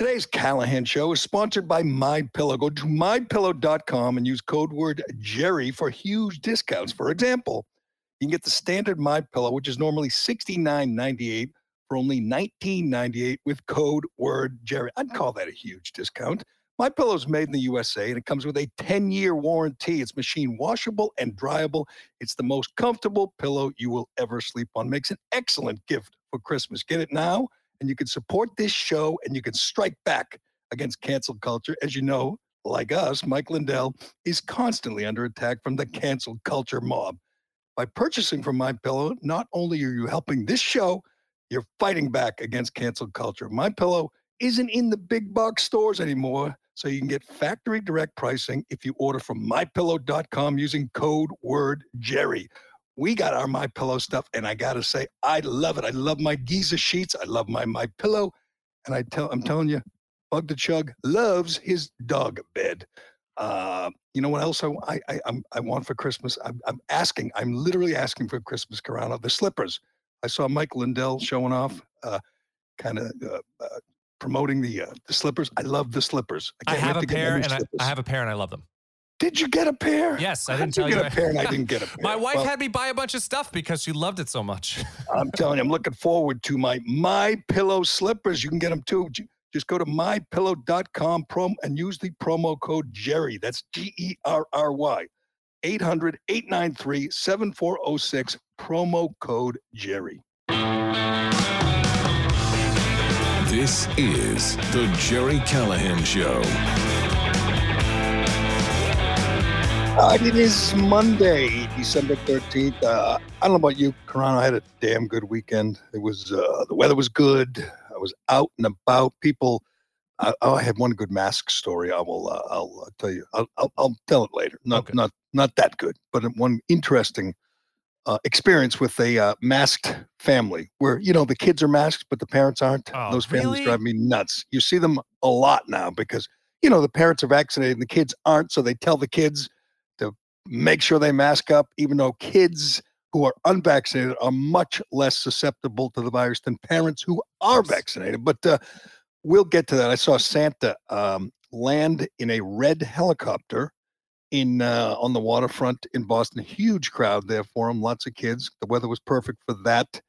Today's Callahan Show is sponsored by MyPillow. Go to MyPillow.com and use code word Jerry for huge discounts. For example, you can get the standard MyPillow, which is normally $69.98, for only $19.98 with code word Jerry. I'd call that a huge discount. MyPillow is made in the USA, and it comes with a 10-year warranty. It's machine washable and dryable. It's the most comfortable pillow you will ever sleep on. Makes an excellent gift for Christmas. Get it now, and you can support this show, and you can strike back against cancel culture. As you know, like us, Mike Lindell is constantly under attack from the cancel culture mob. By purchasing from MyPillow, not only are you helping this show, you're fighting back against cancel culture. MyPillow isn't in the big box stores anymore, so you can get factory direct pricing if you order from MyPillow.com using code word Jerry. We got our MyPillow stuff, and I gotta say, I love it. I love my Giza sheets. I love my MyPillow, and I'm telling you, Bug the Chug loves his dog bed. You know what else I want for Christmas? I'm literally asking for Christmas, Carano, the slippers. I saw Mike Lindell showing off, promoting the slippers. I love the slippers. I have a pair, and I love them. Did you get a pair? Yes, I didn't tell you. I didn't get a pair, and I didn't get a pair. My wife had me buy a bunch of stuff because she loved it so much. I'm telling you, I'm looking forward to my MyPillow slippers. You can get them too. Just go to MyPillow.com and use the promo code Jerry. That's GERRY. 800-893-7406, promo code Jerry. This is the Jerry Callahan Show. It is Monday, December 13th. I don't know about you, Carano. I had a damn good weekend. It was the weather was good. I was out and about. People, I had one good mask story. I'll tell you. I'll tell it later. Not that good, but one interesting experience with a masked family where the kids are masked but the parents aren't. Oh, those families really drive me nuts. You see them a lot now because the parents are vaccinated and the kids aren't, so they tell the kids make sure they mask up, even though kids who are unvaccinated are much less susceptible to the virus than parents who are vaccinated. But we'll get to that. I saw Santa land in a red helicopter on the waterfront in Boston. A huge crowd there for him. Lots of kids. The weather was perfect for that.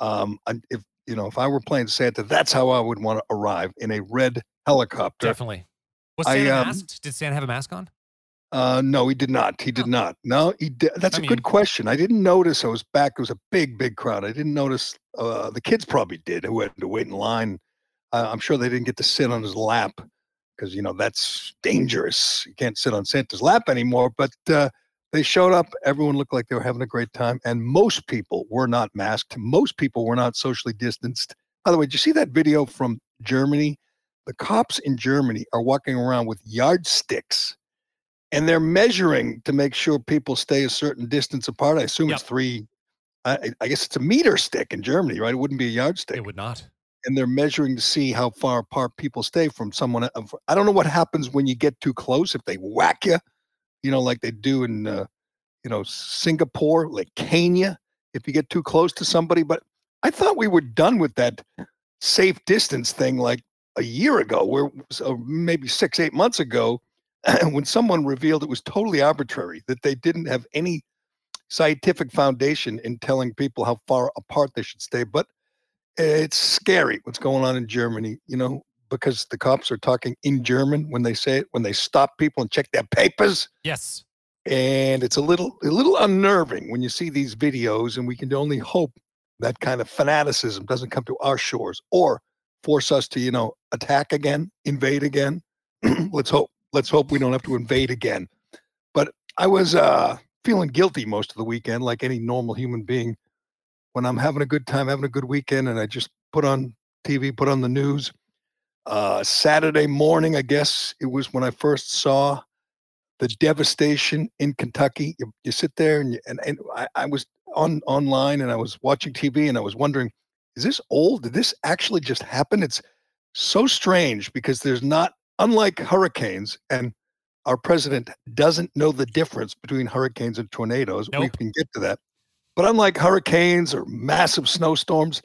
If I were playing Santa, that's how I would want to arrive, in a red helicopter. Definitely. Was Santa masked? Did Santa have a mask on? No, he did not. No, he did. That's a good question. I didn't notice. I was back. It was a big, big crowd. I didn't notice. The kids probably did, who had to wait in line. I'm sure they didn't get to sit on his lap because, that's dangerous. You can't sit on Santa's lap anymore. But they showed up. Everyone looked like they were having a great time. And most people were not masked. Most people were not socially distanced. By the way, did you see that video from Germany? The cops in Germany are walking around with yardsticks, and they're measuring to make sure people stay a certain distance apart. I assume it's 3. I guess it's a meter stick in Germany, right? It wouldn't be a yardstick. It would not. And they're measuring to see how far apart people stay from someone. I don't know what happens when you get too close, if they whack you, like they do in, Singapore, like Kenya, if you get too close to somebody. But I thought we were done with that safe distance thing like a year ago, maybe 6-8 months ago, when someone revealed it was totally arbitrary, that they didn't have any scientific foundation in telling people how far apart they should stay. But it's scary what's going on in Germany, because the cops are talking in German when they say it, when they stop people and check their papers. Yes. And it's a little unnerving when you see these videos, and we can only hope that kind of fanaticism doesn't come to our shores or force us to, attack again, invade again. Let's hope we don't have to invade again. But I was feeling guilty most of the weekend, like any normal human being. When I'm having a good time, having a good weekend, and I just put on TV, put on the news. Saturday morning, I guess, it was when I first saw the devastation in Kentucky. You sit there, and I was online, and I was watching TV, and I was wondering, is this old? Did this actually just happen? It's so strange because there's not, unlike hurricanes, and our president doesn't know the difference between hurricanes and tornadoes. Nope. We can get to that. But unlike hurricanes or massive snowstorms,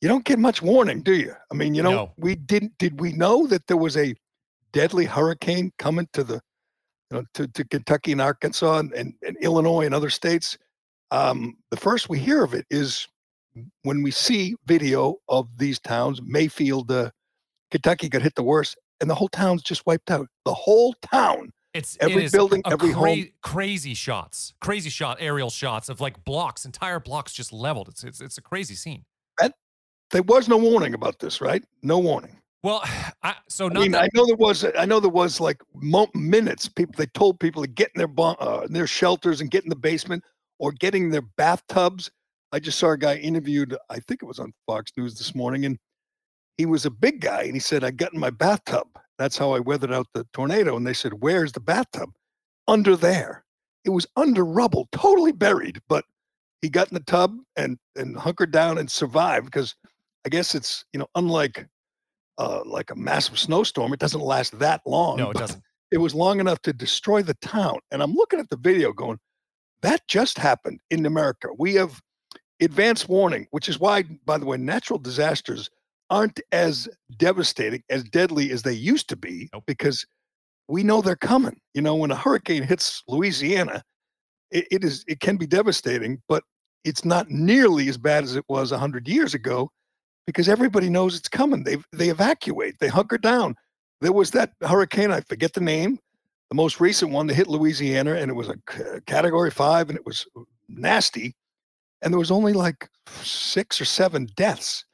you don't get much warning, do you? I mean, you know, we didn't. Did we know that there was a deadly hurricane coming to the, you know, to Kentucky and Arkansas and Illinois and other states? The first we hear of it is when we see video of these towns. Mayfield, Kentucky got hit the worst, and the whole town's just wiped out. The whole town. Every building, every home. Crazy aerial shots of like blocks, entire blocks just leveled. It's a crazy scene. And there was no warning about this, right? No warning. Well, I know there was like minutes. People, they told people to get in their shelters and get in the basement or get in their bathtubs. I just saw a guy interviewed, I think it was on Fox News this morning, and he was a big guy, and he said, I got in my bathtub. That's how I weathered out the tornado. And they said, where's the bathtub? Under there. It was under rubble, totally buried. But he got in the tub and hunkered down and survived, because I guess it's, you know, unlike like a massive snowstorm, it doesn't last that long. No, it doesn't. It was long enough to destroy the town. And I'm looking at the video going, that just happened in America. We have advanced warning, which is why, by the way, natural disasters aren't as devastating, as deadly as they used to be, because we know they're coming. You know, when a hurricane hits Louisiana, it can be devastating, but it's not nearly as bad as it was 100 years ago, because everybody knows it's coming. They evacuate, they hunker down. There was that hurricane, I forget the name, the most recent one that hit Louisiana, and it was a Category 5, and it was nasty. And there was only like 6 or 7 deaths.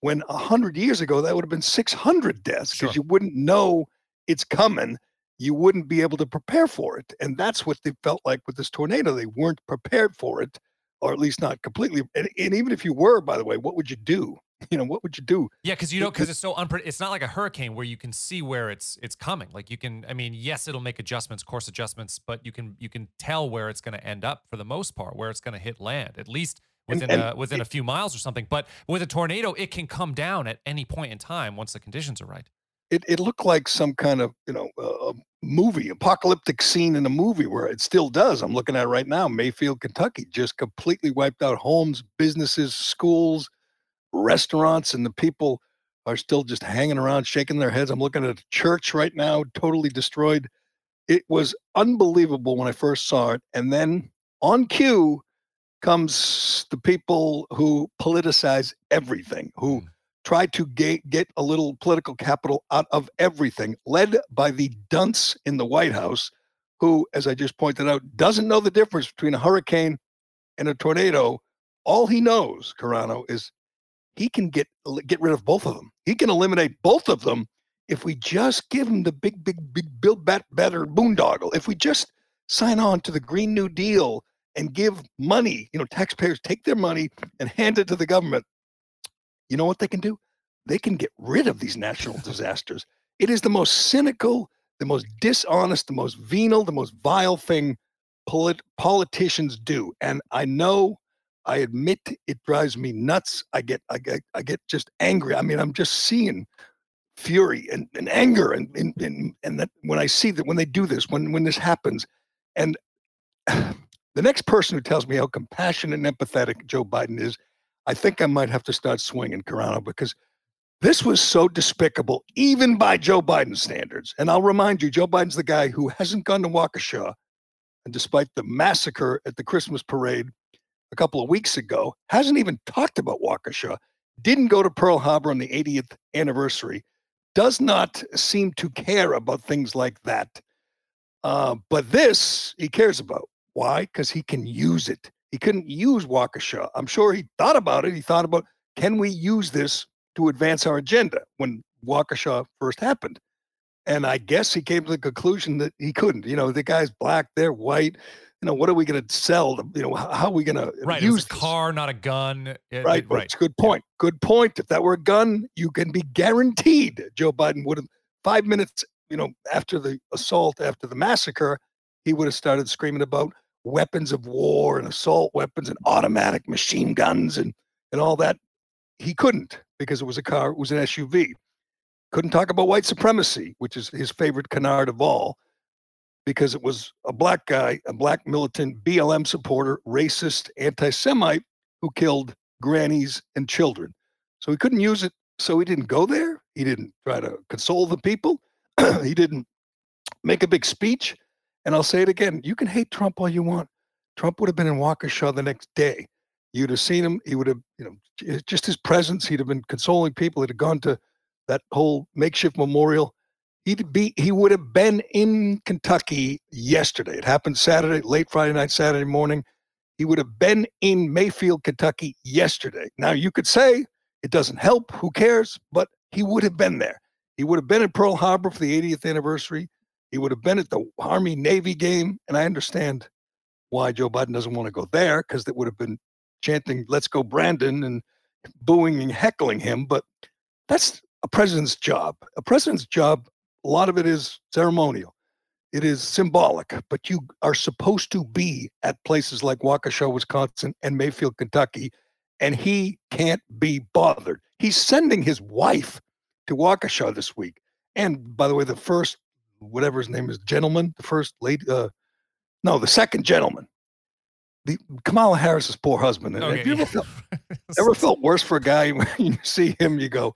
When 100 years ago, that would have been 600 deaths, because you wouldn't know it's coming. You wouldn't be able to prepare for it. And that's what they felt like with this tornado. They weren't prepared for it, or at least not completely. And even if you were, by the way, what would you do? You know, what would you do? Yeah, because you know, because it's so unpredictable. It's not like a hurricane where you can see where it's coming. Like you can, I mean, yes, it'll make adjustments, course adjustments, but you can tell where it's going to end up for the most part, where it's going to hit land, at least within a few miles or something. But with a tornado, it can come down at any point in time once the conditions are right. It looked like some kind of, you know, a movie, apocalyptic scene in a movie, where it still does. I'm looking at it right now. Mayfield, Kentucky, just completely wiped out homes, businesses, schools, restaurants, and the people are still just hanging around, shaking their heads. I'm looking at a church right now, totally destroyed. It was unbelievable when I first saw it. And then on cue comes the people who politicize everything, who try to get a little political capital out of everything, led by the dunce in the White House, who, as I just pointed out, doesn't know the difference between a hurricane and a tornado. All he knows, Carano, is he can get rid of both of them. He can eliminate both of them if we just give him the big Build Back Better boondoggle. If we just sign on to the Green New Deal and give money, you know, taxpayers take their money and hand it to the government, you know what they can do? They can get rid of these natural disasters. It is the most cynical, the most dishonest, the most venal, the most vile thing politicians do. And I know, I admit, it drives me nuts. I get just angry. I mean, I'm just seeing fury and anger and that when I see that, when they do this, when this happens. And the next person who tells me how compassionate and empathetic Joe Biden is, I think I might have to start swinging, Carano, because this was so despicable, even by Joe Biden's standards. And I'll remind you, Joe Biden's the guy who hasn't gone to Waukesha, and despite the massacre at the Christmas parade a couple of weeks ago, hasn't even talked about Waukesha, didn't go to Pearl Harbor on the 80th anniversary, does not seem to care about things like that. But this he cares about. Why? Because he can use it. He couldn't use Waukesha. I'm sure he thought about it. He thought about, can we use this to advance our agenda, when Waukesha first happened? And I guess he came to the conclusion that he couldn't. You know, the guy's black, they're white. You know, what are we going to sell? You know, how are we going to use a car, not a gun? Right. It's a good point. Yeah. Good point. If that were a gun, you can be guaranteed Joe Biden would have, 5 minutes, you know, after the assault, after the massacre, he would have started screaming about weapons of war and assault weapons and automatic machine guns and all that. He couldn't, because it was a car. It was an SUV. Couldn't talk about white supremacy, which is his favorite canard of all, because it was a black guy, a black militant, BLM supporter, racist, anti-Semite who killed grannies and children. So he couldn't use it. So he didn't go there. He didn't try to console the people. He didn't make a big speech. And I'll say it again. You can hate Trump all you want. Trump would have been in Waukesha the next day. You'd have seen him. He would have, you know, just his presence. He'd have been consoling people. He'd have gone to that whole makeshift memorial. He would have been in Kentucky yesterday. It happened Saturday, late Friday night, Saturday morning. He would have been in Mayfield, Kentucky yesterday. Now, you could say it doesn't help. Who cares? But he would have been there. He would have been at Pearl Harbor for the 80th anniversary. He would have been at the Army-Navy game. And I understand why Joe Biden doesn't want to go there, because that would have been chanting, "Let's go Brandon," and booing and heckling him. But that's a president's job. A president's job, a lot of it is ceremonial. It is symbolic, but you are supposed to be at places like Waukesha, Wisconsin, and Mayfield, Kentucky, and he can't be bothered. He's sending his wife to Waukesha this week. And by the way, the first, whatever his name is, gentleman, the first lady, the second gentleman, Kamala Harris's poor husband. Okay. Have you ever felt worse for a guy when you see him, you go,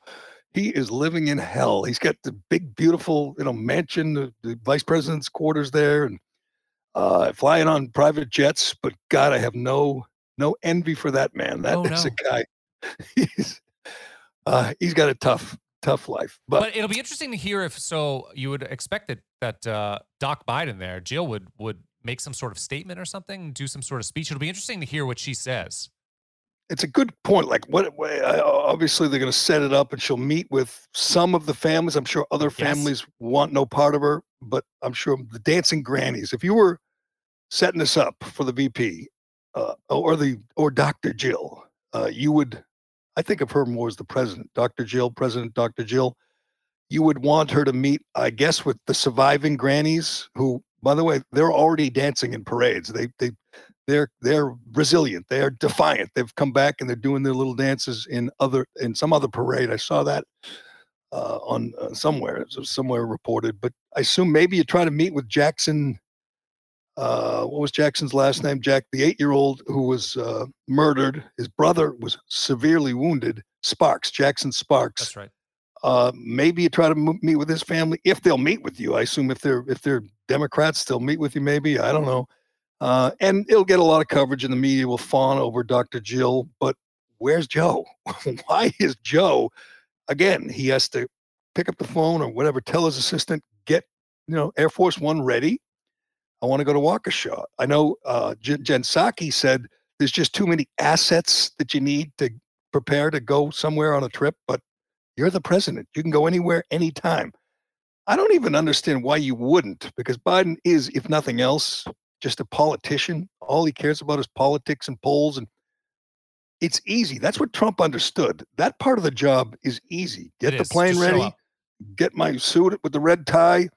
he is living in hell. He's got the big, beautiful, mansion, the vice president's quarters there, and flying on private jets. But God, I have no envy for that man. That's a guy. He's got a tough life. But it'll be interesting to hear if so. You would expect that Doc Biden there, Jill would make some sort of statement or something, do some sort of speech. It'll be interesting to hear what she says. It's a good point. Like, what? Obviously, they're going to set it up, and she'll meet with some of the families. I'm sure other families want no part of her, but I'm sure the dancing grannies. If you were setting this up for the VP or Dr. Jill, you would. I think of her more as the president, Dr. Jill, President Dr. Jill. You would want her to meet, I guess, with the surviving grannies, who, by the way, they're already dancing in parades. They're resilient. They are defiant. They've come back and they're doing their little dances in some other parade. I saw that on somewhere reported. But I assume maybe you try to meet with Jackson. What was Jackson's last name? Jack, the 8-year-old who was murdered. His brother was severely wounded. Sparks, Jackson Sparks. That's right. Maybe you try to meet with his family if they'll meet with you. I assume if they're Democrats, they'll meet with you. Maybe, I don't know. And it'll get a lot of coverage, and the media will fawn over Dr. Jill. But where's Joe? Why is Joe? Again, he has to pick up the phone or whatever, tell his assistant, get Air Force One ready. I want to go to Waukesha. I know Jen Psaki said there's just too many assets that you need to prepare to go somewhere on a trip, but you're the president. You can go anywhere, anytime. I don't even understand why you wouldn't, because Biden is, if nothing else, just a politician. All he cares about is politics and polls, and it's easy. That's what Trump understood. That part of the job is easy. Get the plane ready, get my suit with the red tie,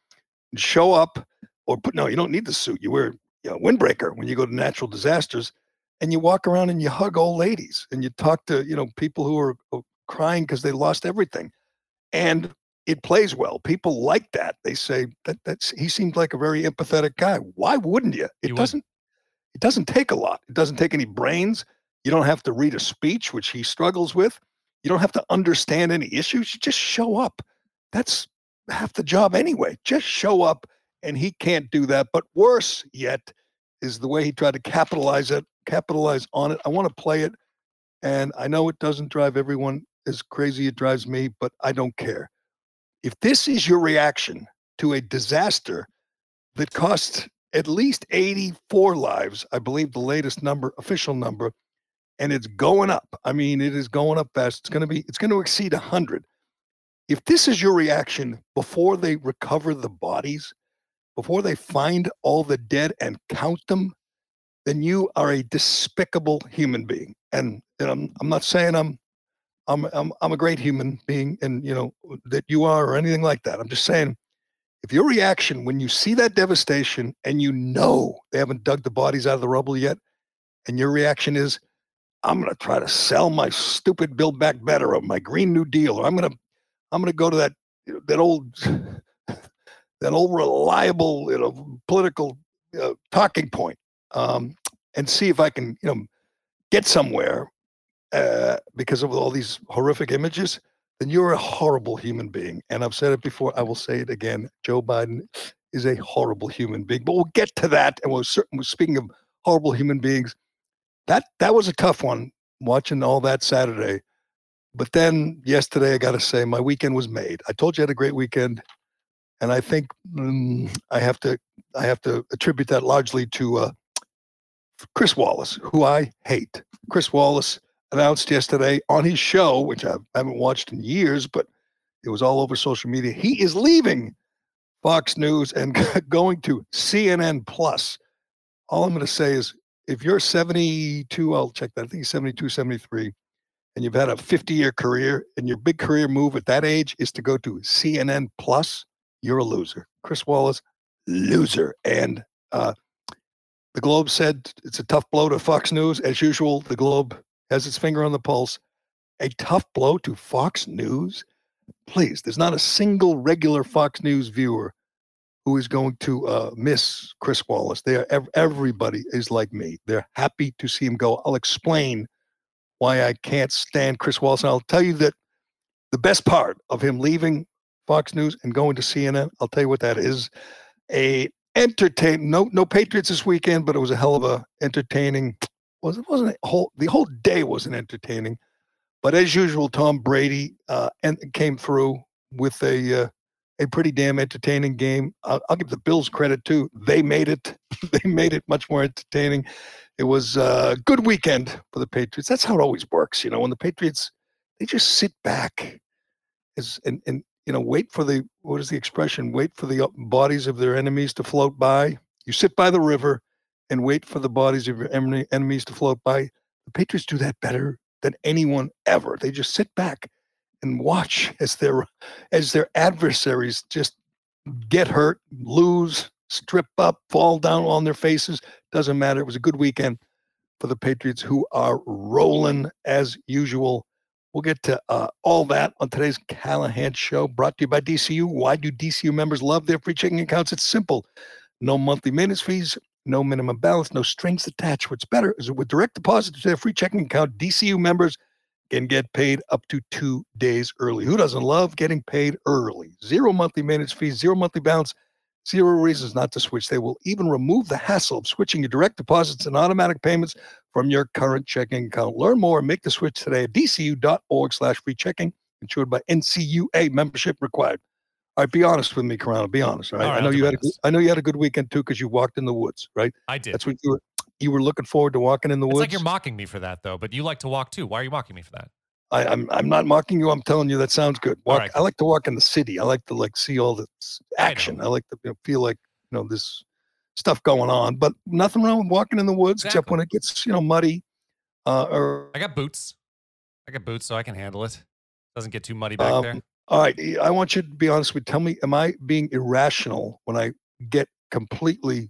and show up. You don't need the suit. You wear a windbreaker when you go to natural disasters, and you walk around and you hug old ladies and you talk to people who are crying because they lost everything, and it plays well. People like that. They say that's he seemed like a very empathetic guy. Why wouldn't you? It doesn't take a lot. It doesn't take any brains. You don't have to read a speech, which he struggles with. You don't have to understand any issues. You just show up. That's half the job anyway. Just show up, and he can't do that. But worse yet is the way he tried to capitalize on it. I want to play it, and I know it doesn't drive everyone as crazy as it drives me, but I don't care. If this is your reaction to a disaster that costs at least 84 lives, I believe the latest official number, and it's going up. I mean, it is going up fast. It's going to exceed 100. If this is your reaction before they recover the bodies, before they find all the dead and count them, then you are a despicable human being. And I'm not saying I'm a great human being, and that you are or anything like that. I'm just saying, if your reaction when you see that devastation and they haven't dug the bodies out of the rubble yet, and your reaction is, I'm going to try to sell my stupid Build Back Better or my Green New Deal, or I'm going to go to that old reliable political talking point, and see if I can get somewhere. because of all these horrific images, then you're a horrible human being. And I've said it before, I will say it again. Joe Biden is a horrible human being, but we'll get to that. And we're speaking of horrible human beings. That was a tough one, watching all that Saturday. But then yesterday, I got to say, my weekend was made. I told you I had a great weekend. And I think I have to attribute that largely to Chris Wallace, who I hate. Chris Wallace announced yesterday on his show, which I haven't watched in years, but it was all over social media, he is leaving Fox News and going to CNN Plus. All I'm going to say is, if you're 72, I'll check that, I think he's 72, 73, and you've had a 50-year career, and your big career move at that age is to go to CNN Plus, you're a loser. Chris Wallace, loser. And the Globe said it's a tough blow to Fox News. As usual, the Globe has its finger on the pulse. A tough blow to Fox News? Please, there's not a single regular Fox News viewer who is going to miss Chris Wallace. Everybody is like me. They're happy to see him go. I'll explain why I can't stand Chris Wallace. And I'll tell you that the best part of him leaving Fox News and going to CNN, I'll tell you what that is. No Patriots this weekend, but it was a hell of a entertaining. The whole day wasn't entertaining, but as usual, Tom Brady came through with a pretty damn entertaining game. I'll give the Bills credit too; they made it. They made it much more entertaining. It was a good weekend for the Patriots. That's how it always works, you know. When the Patriots, they just sit back and you know, wait for the, what is the expression? Wait for the bodies of their enemies to float by. You sit by the river and wait for the bodies of your enemies to float by. The Patriots do that better than anyone ever. They just sit back and watch as their adversaries just get hurt, lose, strip up, fall down on their faces. Doesn't matter. It was a good weekend for the Patriots, who are rolling as usual. We'll get to all that on today's Callahan Show, brought to you by DCU. Why do DCU members love their free checking accounts? It's simple. No monthly maintenance fees, no minimum balance, no strings attached. What's better is with direct deposit to their free checking account, DCU members can get paid up to 2 days early. Who doesn't love getting paid early? Zero monthly maintenance fees, zero monthly balance, zero reasons not to switch. They will even remove the hassle of switching your direct deposits and automatic payments from your current checking account. Learn more and make the switch today at dcu.org/free checking. Insured by NCUA. Membership required. All right, be honest with me, Corona. Be honest. All right? I know you had a good weekend too, because you walked in the woods, right? I did. That's what you were looking forward to, walking in the woods. It's like you're mocking me for that, though. But you like to walk too. Why are you mocking me for that? I'm not mocking you. I'm telling you that sounds good. Walk, right. I like to walk in the city. I like to see all the action. I like to feel like this stuff going on, but nothing wrong with walking in the woods, Except when it gets muddy. I got boots, so I can handle it. Doesn't get too muddy back there. All right, I want you to be honest with me. Tell me, am I being irrational when I get completely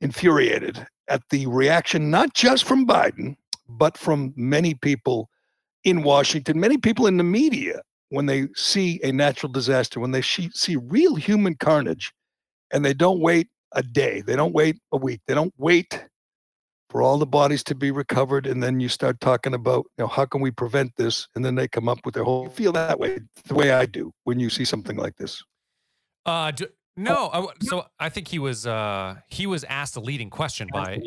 infuriated at the reaction, not just from Biden, but from many people in Washington, many people in the media, when they see a natural disaster, when they see real human carnage, and they don't wait a day, they don't wait a week, they don't wait for all the bodies to be recovered, and then you start talking about, how can we prevent this? And then they come up with their whole, you feel that way, the way I do when you see something like this. So I think he was asked a leading question by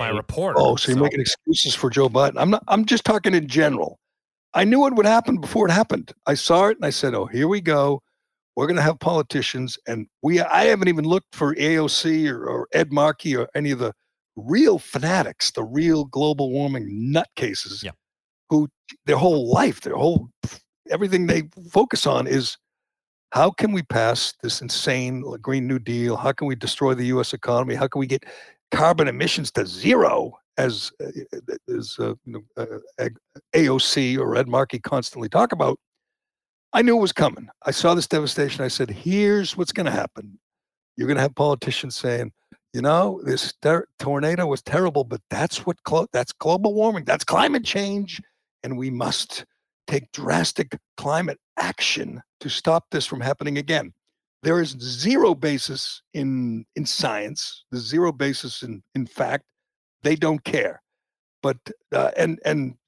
a reporter. Oh, so you're making excuses for Joe Biden. I'm just talking in general. I knew it would happen before it happened. I saw it and I said, oh, here we go. We're going to have politicians, and I haven't even looked for AOC or Ed Markey or any of the real fanatics, the real global warming nutcases, who their whole life, everything they focus on is, how can we pass this insane Green New Deal? How can we destroy the U.S. economy? How can we get carbon emissions to zero, as AOC or Ed Markey constantly talk about? I knew it was coming. I saw this devastation. I said, here's what's going to happen. You're going to have politicians saying, this tornado was terrible, but that's global warming. That's climate change. And we must take drastic climate action to stop this from happening again. There is zero basis in science. There's zero basis in fact. They don't care. But and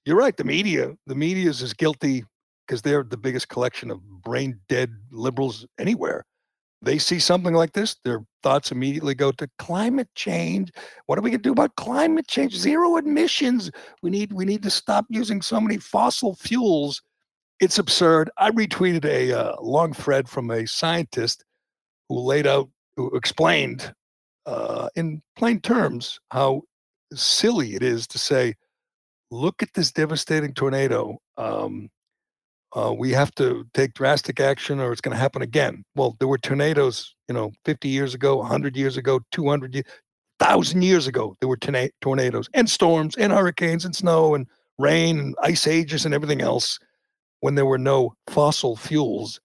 You're right. The media is as guilty because they're the biggest collection of brain dead liberals anywhere. They see something like this, their thoughts immediately go to climate change. What are we going to do about climate change? Zero emissions. We need to stop using so many fossil fuels. It's absurd. I retweeted a long thread from a scientist who explained in plain terms how silly it is to say, look at this devastating tornado. We have to take drastic action or it's going to happen again. Well, there were tornadoes, 50 years ago, 100 years ago, 200 years, 1,000 years ago, there were tornadoes and storms and hurricanes and snow and rain and ice ages and everything else when there were no fossil fuels.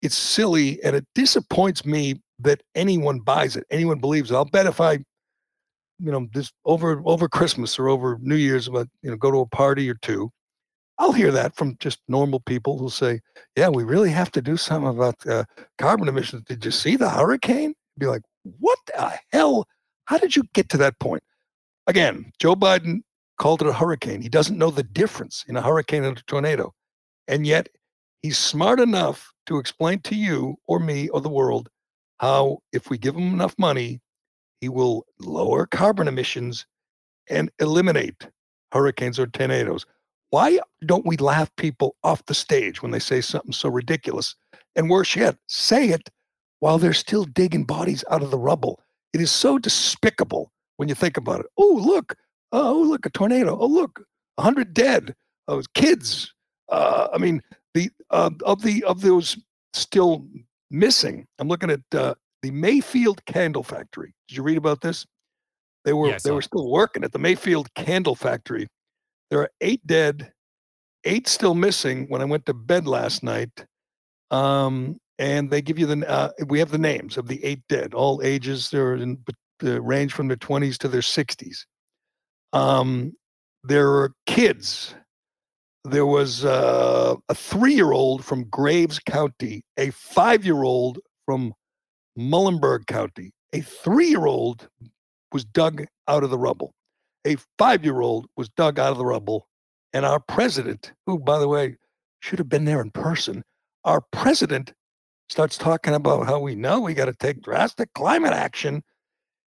It's silly, and it disappoints me that anyone buys it, anyone believes it. I'll bet if I, this over Christmas or over New Year's, but, go to a party or two, I'll hear that from just normal people who say, yeah, we really have to do something about carbon emissions. Did you see the hurricane? Be like, what the hell? How did you get to that point? Again, Joe Biden called it a hurricane. He doesn't know the difference in a hurricane and a tornado. And yet he's smart enough to explain to you or me or the world how if we give him enough money, he will lower carbon emissions and eliminate hurricanes or tornadoes. Why don't we laugh people off the stage when they say something so ridiculous? And worse yet, say it while they're still digging bodies out of the rubble. It is so despicable when you think about it. Oh, look, a tornado. Oh, look, 100 dead. Oh, kids. Of those still missing, I'm looking at the Mayfield Candle Factory. Did you read about this? They were still working at the Mayfield Candle Factory. There are 8 dead, 8 still missing when I went to bed last night. And they give you we have the names of the 8 dead, all ages. They're in range from their 20s to their 60s. There are kids. There was a 3-year-old from Graves County, a 5-year-old from Muhlenberg County. A 3-year-old was dug out of the rubble. A 5-year-old was dug out of the rubble, and our president, who, by the way, should have been there in person, our president starts talking about how we know we got to take drastic climate action.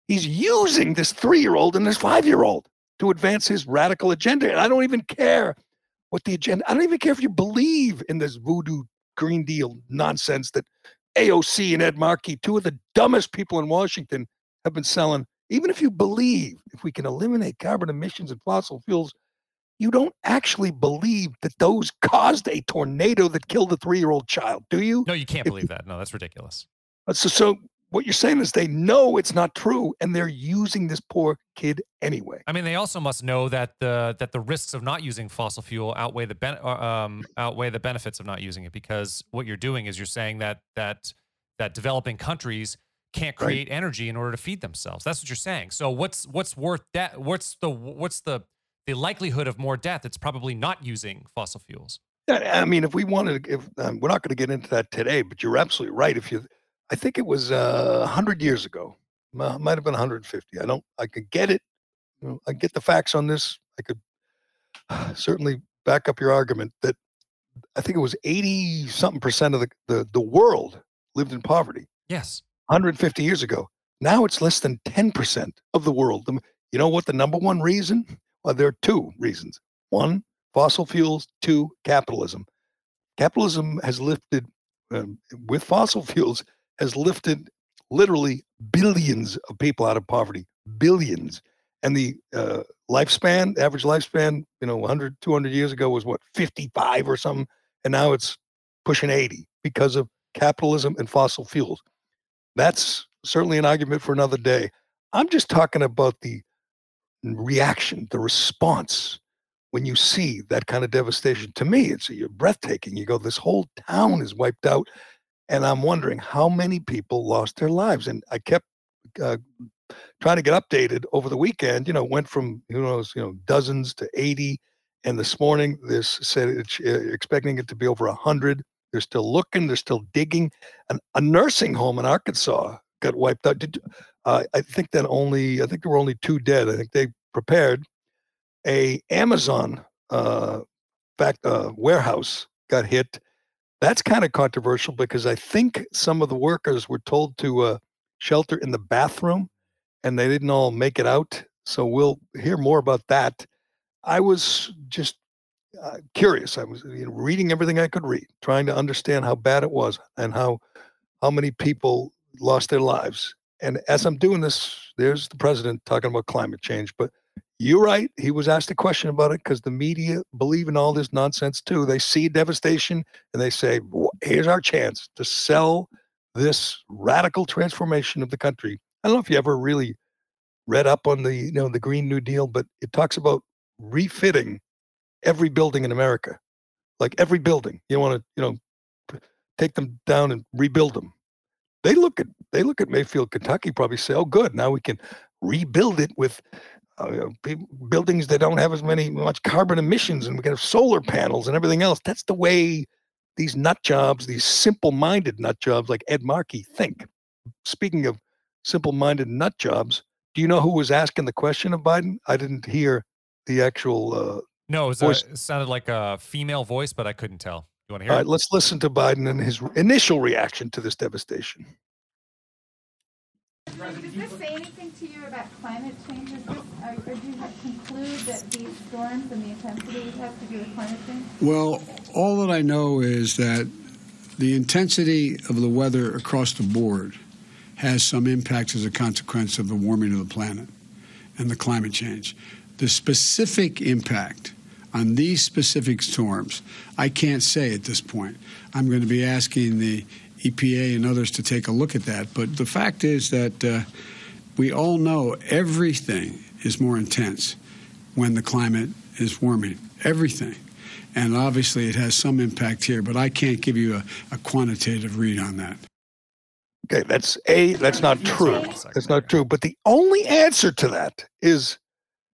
He's using this 3-year-old and this 5-year-old to advance his radical agenda. And I don't even care what the agenda, I don't even care if you believe in this voodoo Green Deal nonsense that AOC and Ed Markey, two of the dumbest people in Washington, have been selling. Even if you believe if we can eliminate carbon emissions and fossil fuels, you don't actually believe that those caused a tornado that killed a 3-year-old child, do you? No, you can't believe that. No, that's ridiculous. So what you're saying is they know it's not true, and they're using this poor kid anyway. I mean, they also must know that the risks of not using fossil fuel outweigh the benefits of not using it, because what you're doing is you're saying that developing countries can't create energy in order to feed themselves. That's what you're saying. So what's the likelihood of more death? It's probably not using fossil fuels. I mean, if we wanted, we're not going to get into that today, but you're absolutely right. I think it was 100 years ago. Might've been 150. I could get it. I get the facts on this. I could certainly back up your argument that I think it was 80 something percent of the world lived in poverty. Yes. 150 years ago. Now it's less than 10% of the world. You know what the number one reason? Well, there are 2 reasons. 1, fossil fuels. 2, capitalism. Capitalism has lifted, with fossil fuels, has lifted literally billions of people out of poverty. Billions. And the average lifespan, 100, 200 years ago was what, 55 or something? And now it's pushing 80 because of capitalism and fossil fuels. That's certainly an argument for another day. I'm just talking about the reaction, the response when you see that kind of devastation. To me, you're breathtaking. You go, this whole town is wiped out. And I'm wondering how many people lost their lives. And I kept trying to get updated over the weekend, went from, dozens to 80. And this morning, this said it's expecting it to be over 100. They're still looking. They're still digging. A nursing home in Arkansas got wiped out. I think there were only 2 dead. I think they prepared. A Amazon warehouse got hit. That's kind of controversial because I think some of the workers were told to shelter in the bathroom and they didn't all make it out. So we'll hear more about that. I was just curious. I was reading everything I could read, trying to understand how bad it was and how many people lost their lives. And as I'm doing this, there's the president talking about climate change. But you're right. He was asked a question about it because the media believe in all this nonsense, too. They see devastation and they say, here's our chance to sell this radical transformation of the country. I don't know if you ever really read up on the, the Green New Deal, but it talks about refitting every building in America, like every building. You want to, take them down and rebuild them. They look at Mayfield, Kentucky, probably say, oh, good, now we can rebuild it with buildings that don't have as much carbon emissions, and we can have solar panels and everything else. That's the way these nut jobs, these simple-minded nut jobs like Ed Markey think. Speaking of simple-minded nut jobs, do you know who was asking the question of Biden? I didn't hear the actual No, it sounded like a female voice, but I couldn't tell. You want to hear it? All right, let's listen to Biden and his initial reaction to this devastation. Does this say anything to you about climate change? Or do you conclude that these storms and the intensity have to do with climate change? Well, all that I know is that the intensity of the weather across the board has some impact as a consequence of the warming of the planet and the climate change. The specific impact on these specific storms, I can't say at this point. I'm going to be asking the EPA and others to take a look at that. But the fact is that we all know everything is more intense when the climate is warming. Everything. And obviously it has some impact here, but I can't give you a quantitative read on that. Okay, that's not true. That's not true. But the only answer to that is,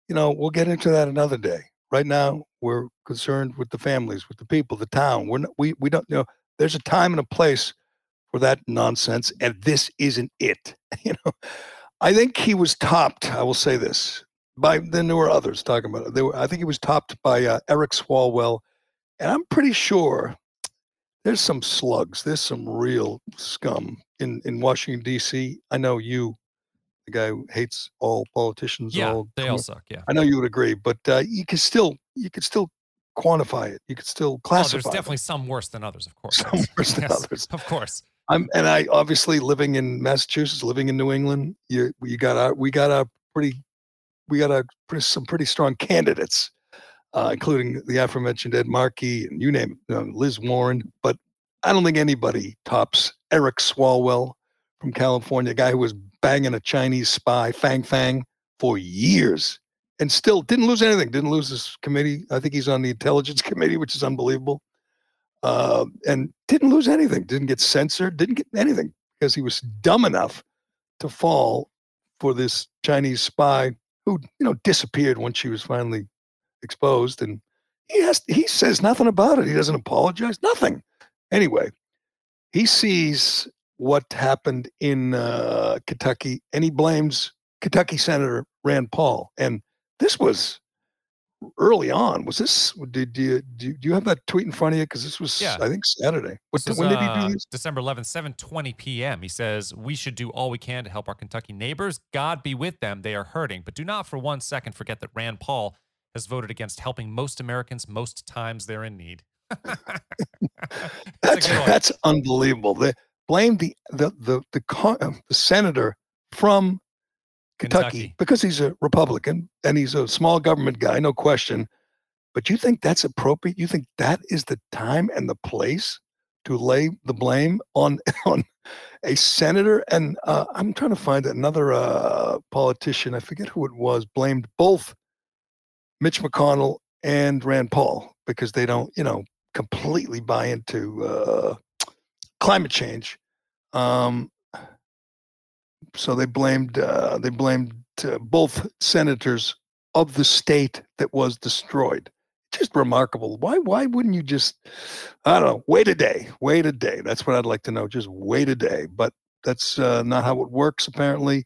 we'll get into that another day. Right now, we're concerned with the families, with the people, the town. We don't there's a time and a place for that nonsense, and this isn't it. I think he was topped. I will say this. Then there were others talking about it. I think he was topped by Eric Swalwell, and I'm pretty sure there's some slugs. There's some real scum in Washington D.C. I know you. The guy who hates all politicians. Yeah, they all suck. Yeah, I know you would agree, but you could still quantify it. You could still classify. There's definitely some worse than others, of course. Some worse than others, of course. I obviously living in Massachusetts, living in New England. We got some pretty strong candidates, including the aforementioned Ed Markey and you name it, Liz Warren. But I don't think anybody tops Eric Swalwell from California, a guy who was banging a Chinese spy, Fang, for years, and still didn't lose anything. Didn't lose his committee. I think he's on the Intelligence Committee, which is unbelievable. And didn't lose anything. Didn't get censored. Didn't get anything because he was dumb enough to fall for this Chinese spy who, disappeared when she was finally exposed. And he says nothing about it. He doesn't apologize. Nothing. Anyway, he sees what happened in Kentucky, and he blames Kentucky Senator Rand Paul. And this was early on. Was this? Do you have that tweet in front of you? Because this was, I think, Saturday. When did he do this? December 11th, 7:20 p.m. He says, "We should do all we can to help our Kentucky neighbors. God be with them. They are hurting. But do not for one second forget that Rand Paul has voted against helping most Americans most times they're in need." that's unbelievable. Blame the senator from Kentucky because he's a Republican and he's a small government guy, no question. But you think that's appropriate? You think that is the time and the place to lay the blame on a senator? And I'm trying to find another politician. I forget who it was. Blamed both Mitch McConnell and Rand Paul because they don't, completely buy into climate change. So they blamed both senators of the state that was destroyed. Just remarkable. Why wouldn't you just, I don't know, wait a day? That's what I'd like to know. Just wait a day. But that's not how it works, apparently.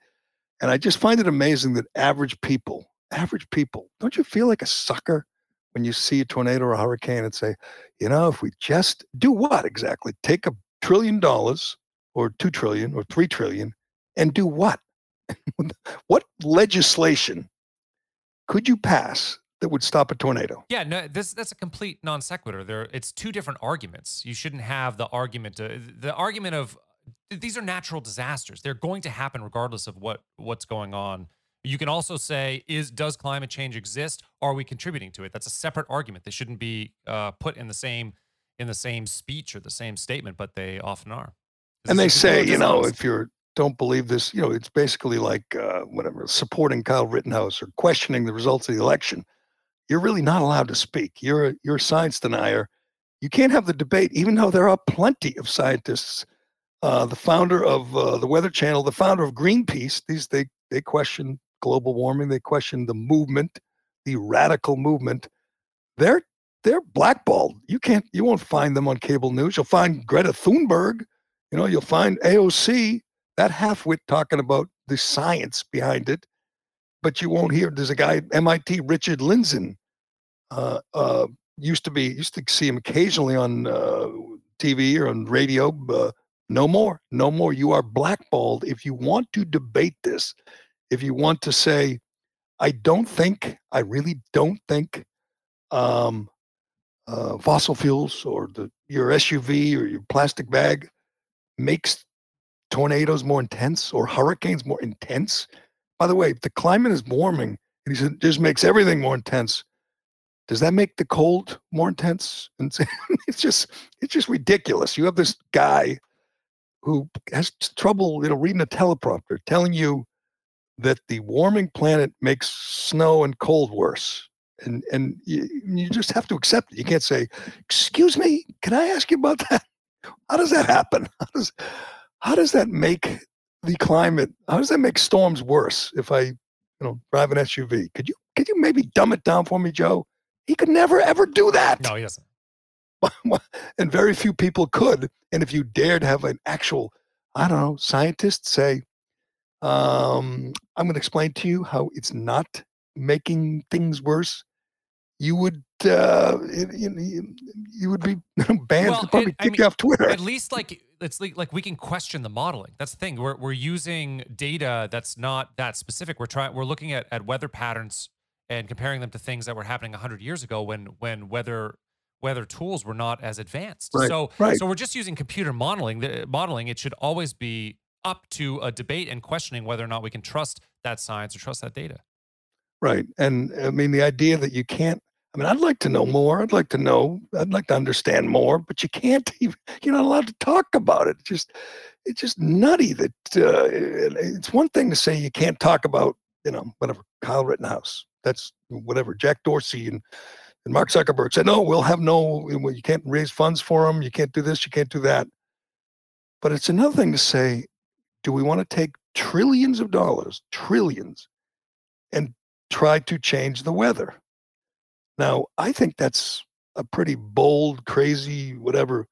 And I just find it amazing that average people, don't you feel like a sucker when you see a tornado or a hurricane and say, you know, if we just do what exactly? Take $1 trillion or $2 trillion or $3 trillion and do what? What legislation could you pass that would stop a tornado? Yeah, no, that's a complete non sequitur. It's two different arguments. You shouldn't have the argument. The argument of these are natural disasters. They're going to happen regardless of what's going on. You can also say, does climate change exist? Are we contributing to it? That's a separate argument. They shouldn't be put in the same speech or the same statement, but they often are. And they say, you know, if you don't believe this, you know, it's basically like supporting Kyle Rittenhouse or questioning the results of the election. You're really not allowed to speak. You're a science denier. You can't have the debate, even though there are plenty of scientists. The founder of the Weather Channel, the founder of Greenpeace, they question global warming. They question the movement, the radical movement. They're blackballed. You won't find them on cable news. You'll find Greta Thunberg. You know, you'll find AOC, that halfwit talking about the science behind it. But you won't hear. There's a guy at MIT, Richard Lindzen, used to see him occasionally on TV or on radio. No more. You are blackballed if you want to debate this. If you want to say, I really don't think fossil fuels or your SUV or your plastic bag makes tornadoes more intense or hurricanes more intense. By the way, if the climate is warming and it just makes everything more intense, does that make the cold more intense? And it's just ridiculous. You have this guy who has trouble, you know, reading a teleprompter telling you that the warming planet makes snow and cold worse. And you just have to accept it. You can't say, excuse me, can I ask you about that? How does that happen? How does that make the climate? How does that make storms worse if I, you know, drive an SUV? Could you maybe dumb it down for me, Joe? He could never, ever do that. No, he doesn't. And very few people could. And if you dared have an actual, I don't know, scientist say, I'm going to explain to you how it's not making things worse, you would you would be banned. Well, probably kick you off Twitter. At least it's like we can question the modeling. That's the thing. We're using data that's not that specific. We're looking at weather patterns and comparing them to things that were happening 100 years ago when weather tools were not as advanced. Right, so we're just using computer modeling. It should always be up to a debate and questioning whether or not we can trust that science or trust that data. Right. And I mean, the idea that you can't, I mean, I'd like to know more. I'd like to understand more, but you can't even, you're not allowed to talk about it. It's just nutty that it's one thing to say you can't talk about, you know, whatever, Kyle Rittenhouse, that's whatever, Jack Dorsey and Mark Zuckerberg said, no, you can't raise funds for them. You can't do this. You can't do that. But it's another thing to say, do we want to take trillions of dollars, and try to change the weather? Now, I think that's a pretty bold, crazy, whatever,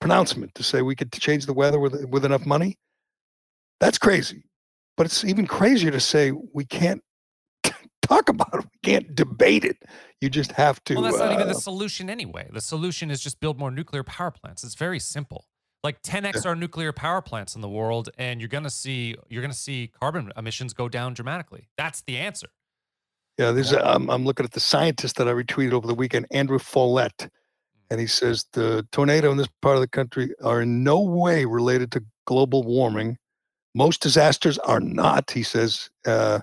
pronouncement to say we could change the weather with enough money. That's crazy. But it's even crazier to say we can't talk about it. We can't debate it. You just have to. Well, that's not even the solution anyway. The solution is just build more nuclear power plants. It's very simple. Like 10x our nuclear power plants in the world, and you're gonna see carbon emissions go down dramatically. That's the answer. Yeah, I'm looking at the scientist that I retweeted over the weekend, Andrew Follett, and he says the tornado in this part of the country are in no way related to global warming. Most disasters are not, he says. In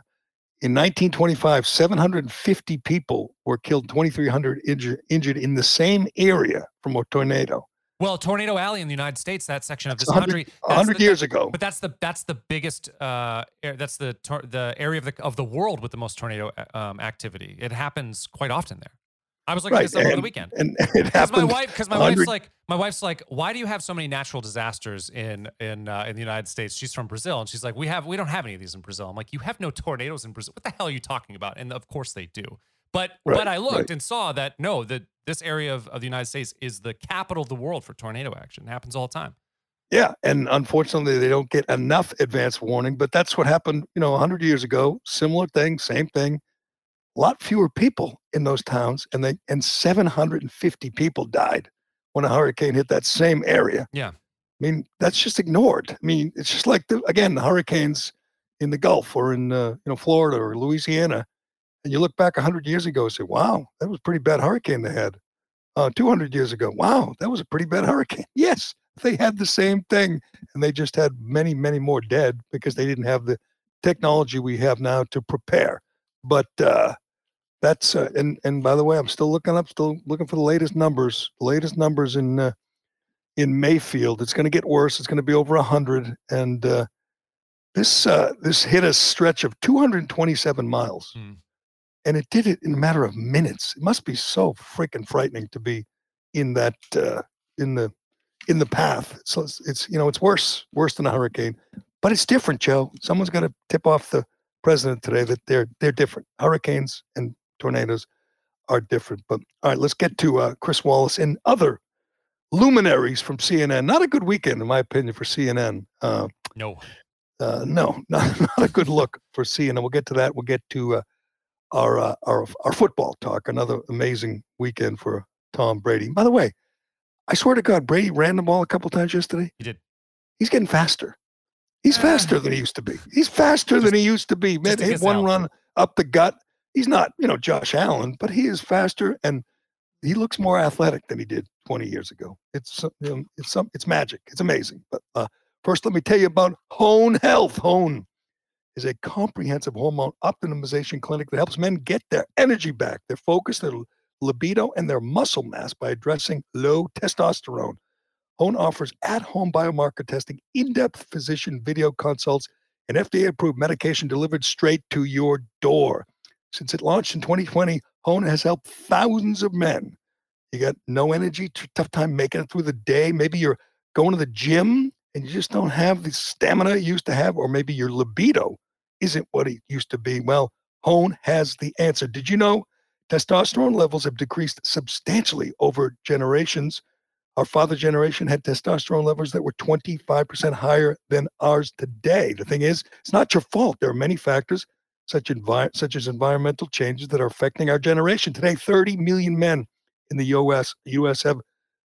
1925, 750 people were killed, 2,300 injured in the same area from a tornado. Well, Tornado Alley in the United States, that section of this country, 100 years ago. But that's the biggest that's the area of the world with the most tornado activity. It happens quite often there. I was looking at this over the weekend. And it happened. My wife's like, why do you have so many natural disasters in the United States? She's from Brazil, and she's like, we don't have any of these in Brazil. I'm like, you have no tornadoes in Brazil. What the hell are you talking about? And of course they do. But I looked and saw that this area of the United States is the capital of the world for tornado action. It happens all the time. Yeah, and unfortunately, they don't get enough advance warning, but that's what happened, 100 years ago. Similar thing, same thing. a lot fewer people in those towns, and 750 people died when a hurricane hit that same area. Yeah. I mean, that's just ignored. I mean, it's just like, the hurricanes in the Gulf or in Florida or Louisiana. And you look back 100 years ago and say, wow, that was a pretty bad hurricane they had. 200 years ago, wow, that was a pretty bad hurricane. Yes, they had the same thing. And they just had many, many more dead because they didn't have the technology we have now to prepare. But and by the way, I'm still looking for the latest numbers in Mayfield. It's going to get worse. It's going to be over 100. And this hit a stretch of 227 miles. Mm. And it did it in a matter of minutes. It must be so freaking frightening to be in that in the path. So it's worse than a hurricane, but it's different, Joe. Someone's got to tip off the president today that they're different. Hurricanes and tornadoes are different. But all right, let's get to Chris Wallace and other luminaries from CNN. Not a good weekend, in my opinion, for CNN. No, not a good look for CNN. We'll get to that. We'll get to our football talk. Another amazing weekend for Tom Brady. By the way, I swear to God, Brady ran the ball a couple times yesterday. He did. He's getting faster. He's faster than he used to be. Man, hit one run up the gut. He's not, Josh Allen, but he is faster and he looks more athletic than he did 20 years ago. It's magic. It's amazing. But first, let me tell you about Hone Health. Hone is a comprehensive hormone optimization clinic that helps men get their energy back, their focus, their libido, and their muscle mass by addressing low testosterone. Hone offers at-home biomarker testing, in-depth physician video consults, and FDA-approved medication delivered straight to your door. Since it launched in 2020, Hone has helped thousands of men. You got no energy, tough time making it through the day. Maybe you're going to the gym and you just don't have the stamina you used to have, or maybe your libido isn't what it used to be. Well, Hone has the answer. Did you know testosterone levels have decreased substantially over generations? Our father generation had testosterone levels that were 25% higher than ours today. The thing is, it's not your fault. There are many factors, such as environmental changes that are affecting our generation. Today, 30 million men in the U.S. have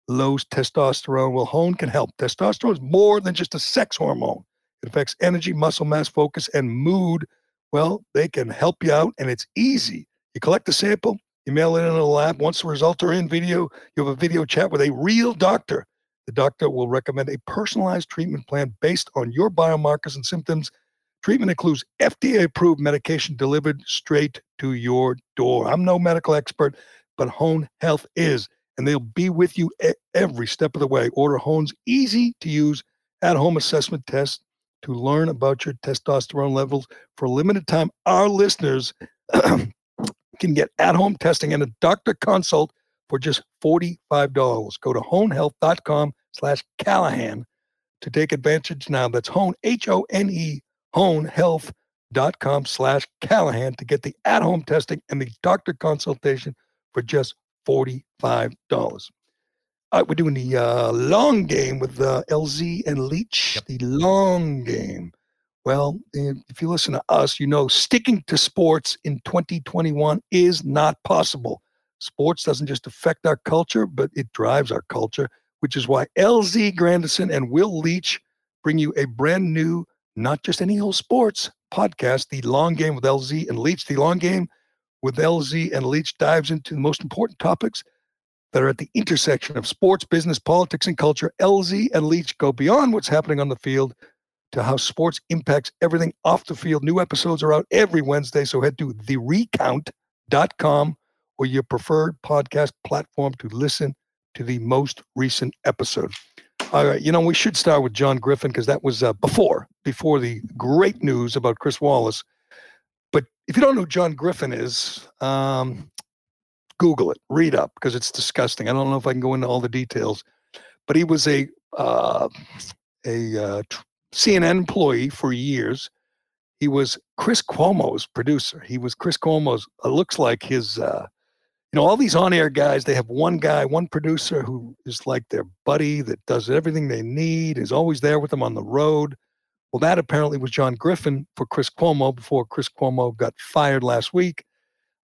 low testosterone. Well, Hone can help. Testosterone is more than just a sex hormone. It affects energy, muscle mass, focus, and mood. Well, they can help you out, and it's easy. You collect a sample. You mail it in the lab. Once the results are in video, you have a video chat with a real doctor. The doctor will recommend a personalized treatment plan based on your biomarkers and symptoms. Treatment includes FDA-approved medication delivered straight to your door. I'm no medical expert, but Hone Health is, and they'll be with you every step of the way. Order Hone's easy-to-use at-home assessment test to learn about your testosterone levels. For a limited time, our listeners can get at-home testing and a doctor consult for just $45. Go to honehealth.com/Callahan to take advantage now. That's Hone, H-O-N-E, honehealth.com/Callahan to get the at-home testing and the doctor consultation for just $45. All right, we're doing the long game with LZ and Leach, yep. The long game. Well, if you listen to us, sticking to sports in 2021 is not possible. Sports doesn't just affect our culture, but it drives our culture, which is why LZ Grandison and Will Leach bring you a brand new, not just any old sports podcast, The Long Game with LZ and Leach. The Long Game with LZ and Leach dives into the most important topics that are at the intersection of sports, business, politics, and culture. LZ and Leach go beyond what's happening on the field to how sports impacts everything off the field. New episodes are out every Wednesday, so head to therecount.com or your preferred podcast platform to listen to the most recent episode. All right, we should start with John Griffin because that was before the great news about Chris Wallace. But if you don't know who John Griffin is, Google it, read up, because it's disgusting. I don't know if I can go into all the details, but he was a CNN employee for years. He was Chris Cuomo's producer. He was Chris Cuomo's, looks like his, all these on-air guys, they have one guy, one producer who is like their buddy that does everything they need, is always there with them on the road. Well, that apparently was John Griffin for Chris Cuomo before Chris Cuomo got fired last week.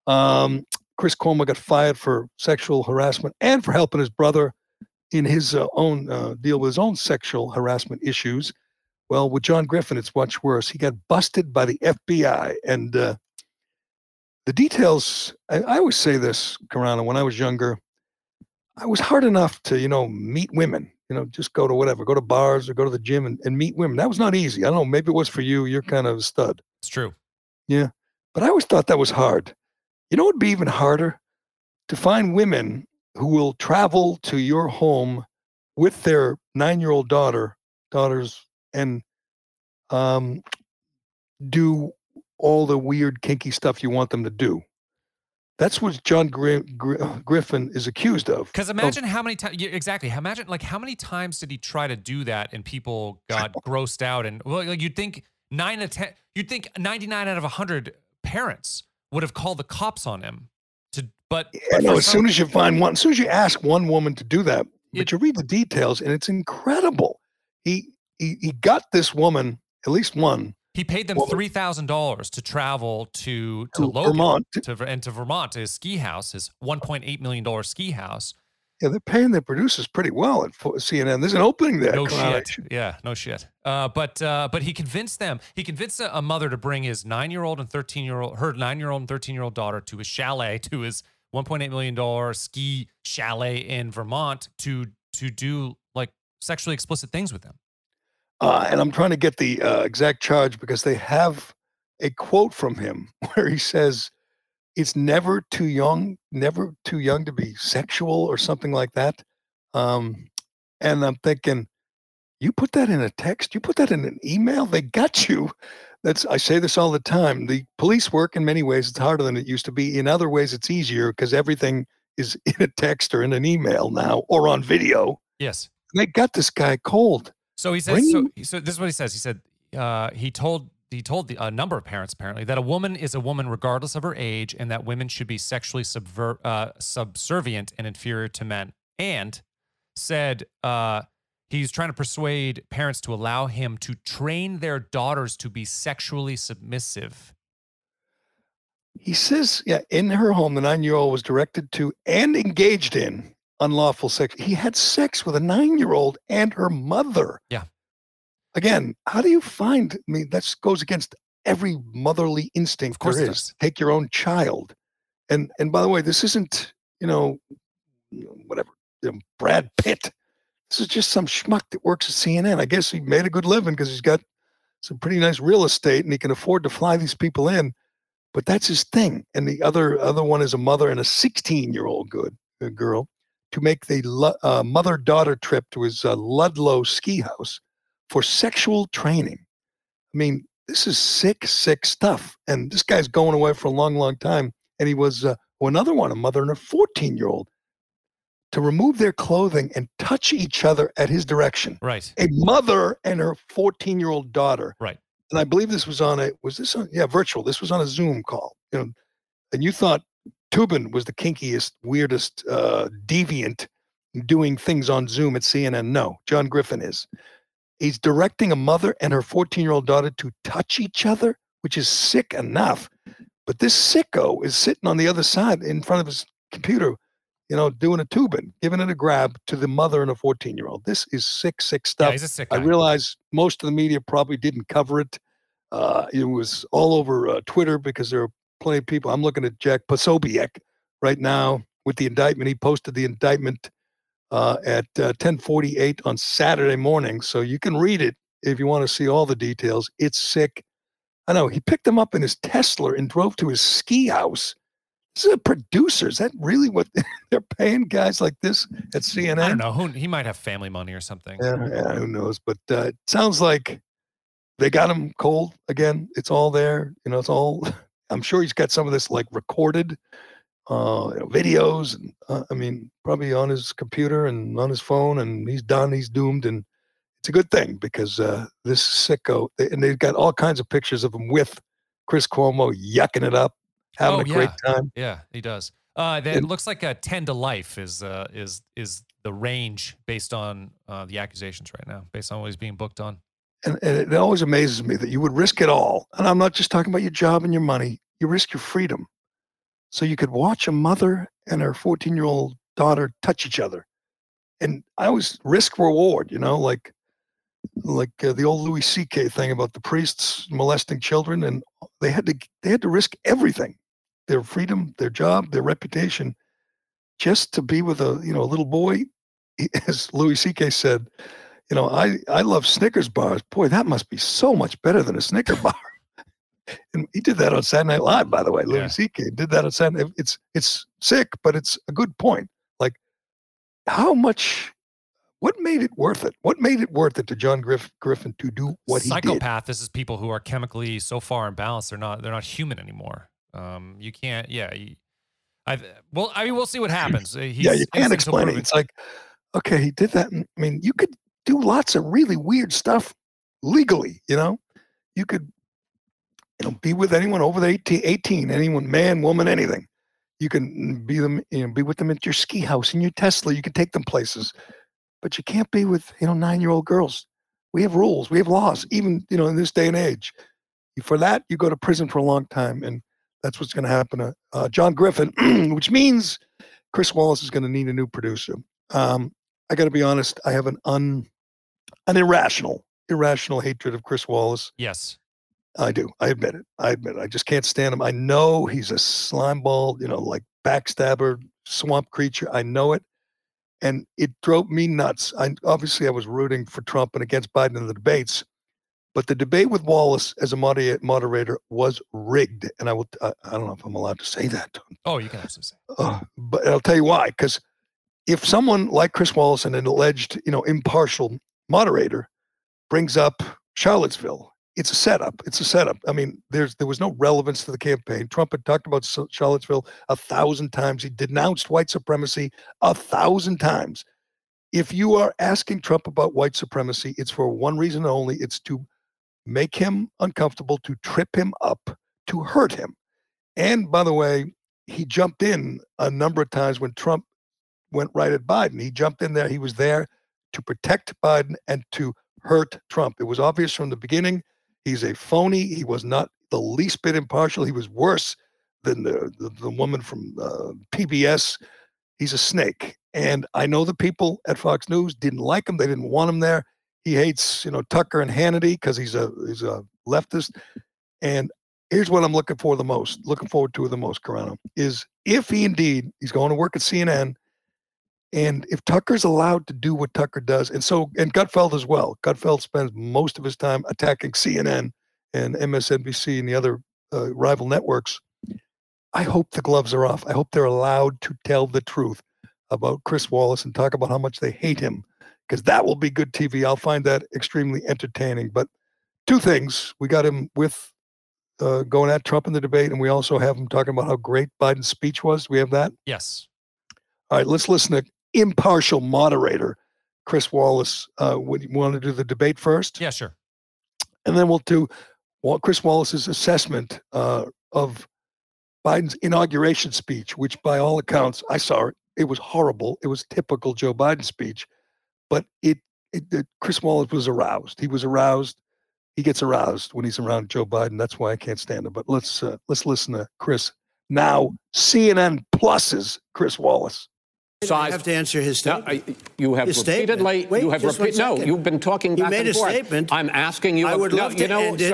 Chris Cuomo got fired for sexual harassment and for helping his brother in his own deal with his own sexual harassment issues. Well, with John Griffin, it's much worse. He got busted by the FBI. And the details, I always say this, Karana, when I was younger, I was hard enough to, meet women, just go to whatever, go to bars or go to the gym and meet women. That was not easy. I don't know. Maybe it was for you. You're kind of a stud. It's true. Yeah. But I always thought that was hard. It would be even harder to find women who will travel to your home with their 9-year-old daughters and do all the weird kinky stuff you want them to do. That's what John Griffin is accused of. Because imagine how many times, exactly. Imagine how many times did he try to do that and people got grossed out? And you'd think 9 out of 10, you'd think 99 out of 100 parents would have called the cops on him. As soon as you find one, as soon as you ask one woman to do that, but you read the details and it's incredible. He got this woman, at least one. He paid them $3,000 to travel to Logan, Vermont. To Vermont, to his ski house, his $1.8 million ski house. Yeah, they're paying their producers pretty well at CNN. There's an opening there. No shit. Yeah, no shit. But he convinced a mother to bring his 9-year-old and 13-year-old, her 9-year-old and 13-year-old daughter to his chalet, to his $1.8 million ski chalet in Vermont to do sexually explicit things with them. And I'm trying to get the exact charge because they have a quote from him where he says, it's never too young to be sexual or something like that. And I'm thinking, you put that in a text? You put that in an email? They got you. I say this all the time. The police work in many ways, it's harder than it used to be. In other ways, it's easier because everything is in a text or in an email now or on video. Yes. And they got this guy cold. So he says. So this is what he says. He said he told a number of parents apparently that a woman is a woman regardless of her age, and that women should be sexually subservient and inferior to men. And said he's trying to persuade parents to allow him to train their daughters to be sexually submissive. He says, yeah, in her home, the 9-year-old was directed to and engaged in unlawful sex. He had sex with a 9-year-old and her mother. Yeah. Again, how do you find? I mean, that goes against every motherly instinct there is. Take your own child, and by the way, this isn't whatever Brad Pitt. This is just some schmuck that works at CNN. I guess he made a good living because he's got some pretty nice real estate and he can afford to fly these people in. But that's his thing. And the other one is a mother and a 16-year-old girl. To make the mother-daughter trip to his Ludlow ski house for sexual training. I mean, this is sick, sick stuff. And this guy's going away for a long, long time. And he was another one, a mother and a 14-year-old, to remove their clothing and touch each other at his direction. Right. A mother and her 14-year-old daughter. Right. And I believe this was virtual. This was on a Zoom call. And you thought Tubin was the kinkiest, weirdest deviant doing things on Zoom at CNN. No, John Griffin is. He's directing a mother and her 14-year-old daughter to touch each other, which is sick enough. But this sicko is sitting on the other side in front of his computer, doing a Tubin, giving it a grab to the mother and a 14-year-old. This is sick, sick stuff. Yeah, he's a sick guy. I realize most of the media probably didn't cover it. It was all over Twitter because there are plenty of people. I'm looking at Jack Posobiec right now with the indictment. He posted the indictment at 10:48 on Saturday morning. So you can read it if you want to see all the details. It's sick. I know. He picked him up in his Tesla and drove to his ski house. This is a producer. Is that really what they're paying guys like this at CNN? I don't know. He might have family money or something. Yeah, who knows? But it sounds like they got him cold again. It's all there. It's all... I'm sure he's got some of this recorded videos. And, probably on his computer and on his phone, and he's done, he's doomed. And it's a good thing because this sicko, and they've got all kinds of pictures of him with Chris Cuomo yucking it up, having a great time. Yeah, he does. It looks like a 10 to life is the range based on the accusations right now, based on what he's being booked on. And it always amazes me that you would risk it all. And I'm not just talking about your job and your money. You risk your freedom. So you could watch a mother and her 14-year-old daughter touch each other. And I always risk reward, you know, like the old Louis C.K. thing about the priests molesting children. And they had to risk everything, their freedom, their job, their reputation, just to be with a little boy. As Louis C.K. said, you know, I love Snickers bars. Boy, that must be so much better than a Snicker bar. And he did that on Saturday Night Live, by the way. Yeah. Louis C.K. did that on Saturday. It's sick, but it's a good point. Like, how much? What made it worth it? What made it worth it to John Griffin to do what he did? Psychopath. This is people who are chemically so far imbalanced. They're not human anymore. You can't. Yeah. We'll see what happens. You can't explain it. It's like, okay, he did that. I mean, you could do lots of really weird stuff legally. You know, you could, be with anyone over the 18, anyone, man, woman, anything. You can be them, be with them at your ski house, in your Tesla. You can take them places, but you can't be with 9-year-old girls. We have rules, we have laws, even in this day and age. For that, you go to prison for a long time, and that's what's going to happen to John Griffin, which means Chris Wallace is going to need a new producer. I got to be honest. I have an irrational hatred of Chris Wallace. Yes, I do. I admit it. I just can't stand him. I know he's a slimeball, like backstabber, swamp creature. I know it. And it drove me nuts. I was rooting for Trump and against Biden in the debates. But the debate with Wallace as a moderator was rigged. And I don't know if I'm allowed to say that. Oh, you can absolutely say that. But I'll tell you why. Because if someone like Chris Wallace and an alleged, impartial moderator brings up Charlottesville, it's a setup. I mean, there was no relevance to the campaign. Trump had talked about Charlottesville 1,000 times. He denounced white supremacy 1,000 times. If you are asking Trump about white supremacy, it's for one reason only. It's to make him uncomfortable, to trip him up, to hurt him. And by the way, he jumped in a number of times when Trump went right at Biden. He jumped in there. He was there to protect Biden and to hurt Trump. It was obvious from the beginning. He's a phony. He was not the least bit impartial. He was worse than the woman from PBS. He's a snake. And I know the people at Fox News didn't like him. They didn't want him there. He hates, Tucker and Hannity because he's a leftist. And here's what I'm looking forward to the most, Carano, is if he's going to work at CNN, and if Tucker's allowed to do what Tucker does, and Gutfeld as well. Gutfeld spends most of his time attacking CNN and MSNBC and the other rival networks. I hope the gloves are off. I hope they're allowed to tell the truth about Chris Wallace and talk about how much they hate him, because that will be good TV. I'll find that extremely entertaining. But two things. We got him with going at Trump in the debate, and we also have him talking about how great Biden's speech was. Do we have that? Yes. All right, let's listen to impartial moderator Chris Wallace. Would you want to do the debate first? Yeah, sure. And then we'll do Chris Wallace's assessment of Biden's inauguration speech, which by all accounts, I saw it. It was horrible. It was typical Joe Biden speech, but Chris Wallace was aroused. He was aroused. He gets aroused when he's around Joe Biden. That's why I can't stand him. But let's listen to Chris, now CNN Plus's Chris Wallace. So I have to answer his statement. You've been talking back and forth. You made a statement. I'm asking you. I would love to end it.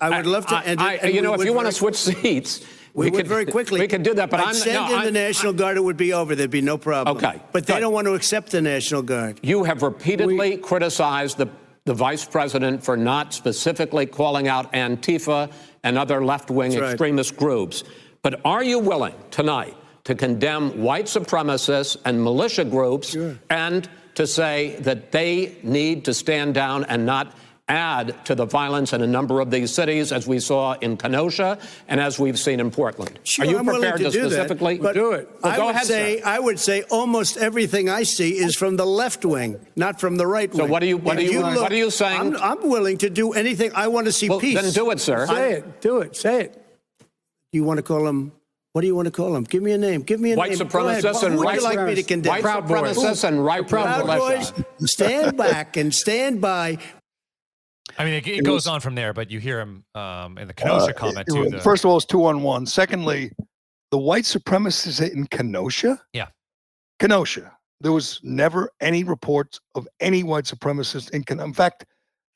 I would love to end it. If you want to switch seats, we could very quickly. We could do that, but I'd send in the National Guard. It would be over. There'd be no problem. Okay. But they don't want to accept the National Guard. You have repeatedly criticized the vice president for not specifically calling out Antifa and other left-wing extremist groups. But are you willing tonight to condemn white supremacists and militia groups, and to say that they need to stand down and not add to the violence in a number of these cities, as we saw in Kenosha and as we've seen in Portland? Sure, are you prepared to specifically do it? Well, I would say almost everything I see is from the left wing, not from the right wing. So what are you saying? I'm willing to do anything. I want to see peace. Then do it, sir. Say it. Do it. Say it. You want to call them? What do you want to call them? Give me a name. White supremacists and right Proud Boys. Stand back and stand by. I mean, it goes on from there, but you hear him in the Kenosha comment too. First of all, it's 2 on 1. Secondly, the white supremacists in Kenosha? Yeah. Kenosha. There was never any reports of any white supremacists in Kenosha. In fact,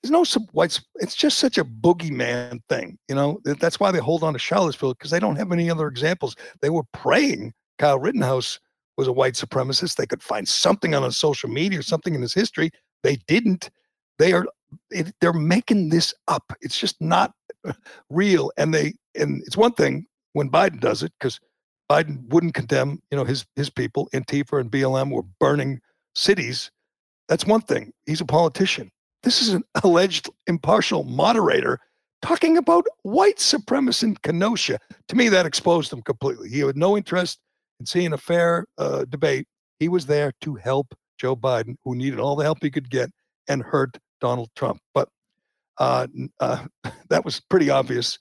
there's no whites. It's just such a boogeyman thing. You know, that's why they hold on to Charlottesville, because they don't have any other examples. They were praying Kyle Rittenhouse was a white supremacist. They could find something on his social media or something in his history. They didn't. They're making this up. It's just not real. And it's one thing when Biden does it, because Biden wouldn't condemn, you know, his people. Antifa and BLM were burning cities. That's one thing. He's a politician. This is an alleged impartial moderator talking about white supremacists in Kenosha. To me, that exposed him completely. He had no interest in seeing a fair debate. He was there to help Joe Biden, who needed all the help he could get, and hurt Donald Trump. But that was pretty obvious.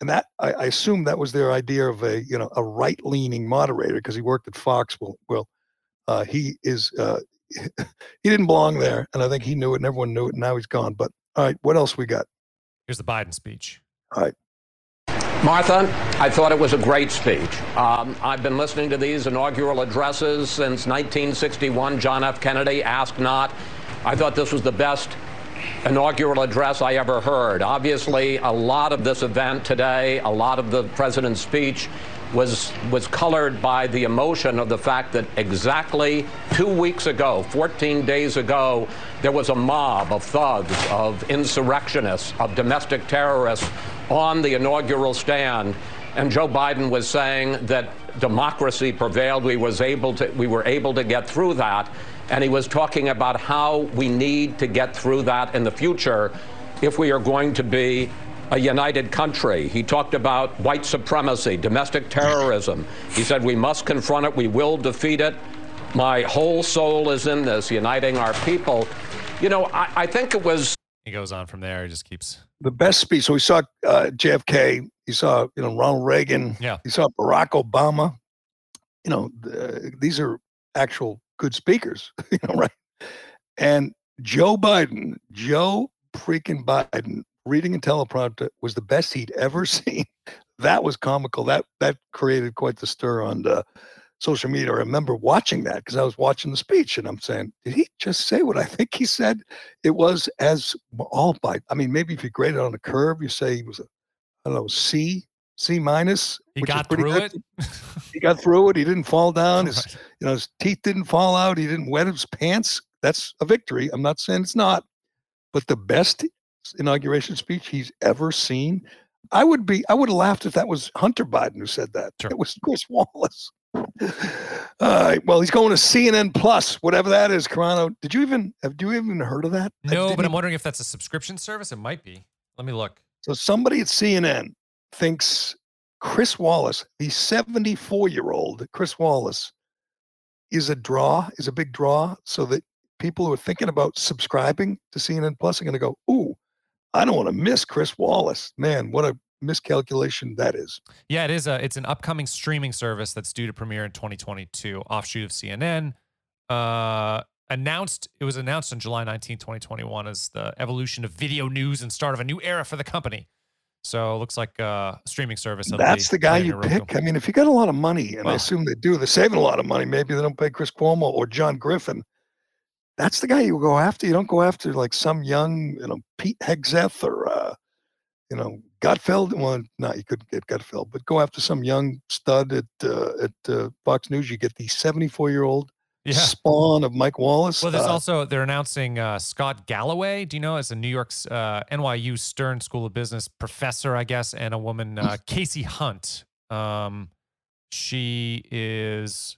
And that I assume that was their idea of a right-leaning moderator, because he worked at Fox. Well, he is... he didn't belong there, and I think he knew it, and everyone knew it, and now he's gone. But, all right, what else we got? Here's the Biden speech. All right. Martha, I thought it was a great speech. I've been listening to these inaugural addresses since 1961. John F. Kennedy, Ask Not. I thought this was the best inaugural address I ever heard. Obviously, a lot of this event today, a lot of the president's speech was colored by the emotion of the fact that exactly 2 weeks ago, 14 days ago, there was a mob of thugs, of insurrectionists, of domestic terrorists on the inaugural stand. And Joe Biden was saying that democracy prevailed. We were able to get through that. And he was talking about how we need to get through that in the future if we are going to be a united country. He talked about white supremacy, domestic terrorism. He said we must confront it, we will defeat it. My whole soul is in this, uniting our people. You know, I think it was... He goes on from there, he just keeps... The best speech. So we saw JFK, he saw, you know, Ronald Reagan, yeah. He saw Barack Obama. You know, these are actual good speakers, you know, right? And Joe freaking Biden, reading a teleprompter was the best he'd ever seen. That was comical. That created quite the stir on social media. I remember watching that because I was watching the speech and I'm saying, did he just say what I think he said? It was as all Biden. I mean, maybe if you grade it on a curve, you say he was, C minus. He got through it. He got through it. He didn't fall down. His, right. You know, his teeth didn't fall out. He didn't wet his pants. That's a victory. I'm not saying it's not, but the best inauguration speech he's ever seen. I would have laughed if that was Hunter Biden who said that. Sure. It was Chris Wallace. Well, he's going to CNN Plus, whatever that is. Carano, have you even heard of that? No, but I'm wondering if that's a subscription service. It might be. Let me look. So somebody at CNN thinks Chris Wallace, the 74-year-old Chris Wallace, is a big draw, so that people who are thinking about subscribing to CNN Plus are going to go, ooh, I don't want to miss Chris Wallace. Man, what a miscalculation that is. Yeah, it is. It's an upcoming streaming service that's due to premiere in 2022, offshoot of CNN. It was announced on July 19, 2021 as the evolution of video news and start of a new era for the company. So it looks like a streaming service. That's the guy you pick. I mean, if you got a lot of money, and I assume they do, they're saving a lot of money. Maybe they don't pay Chris Cuomo or John Griffin. That's the guy you go after. You don't go after like some young, you know, Pete Hegseth or, you know, Gutfeld. Well, no, you couldn't get Gutfeld, but go after some young stud at Fox News. You get the 74-year-old spawn of Mike Wallace. Well, there's also, they're announcing Scott Galloway, do you know, as a New York's NYU Stern School of Business professor, I guess, and a woman, Casey Hunt. She is...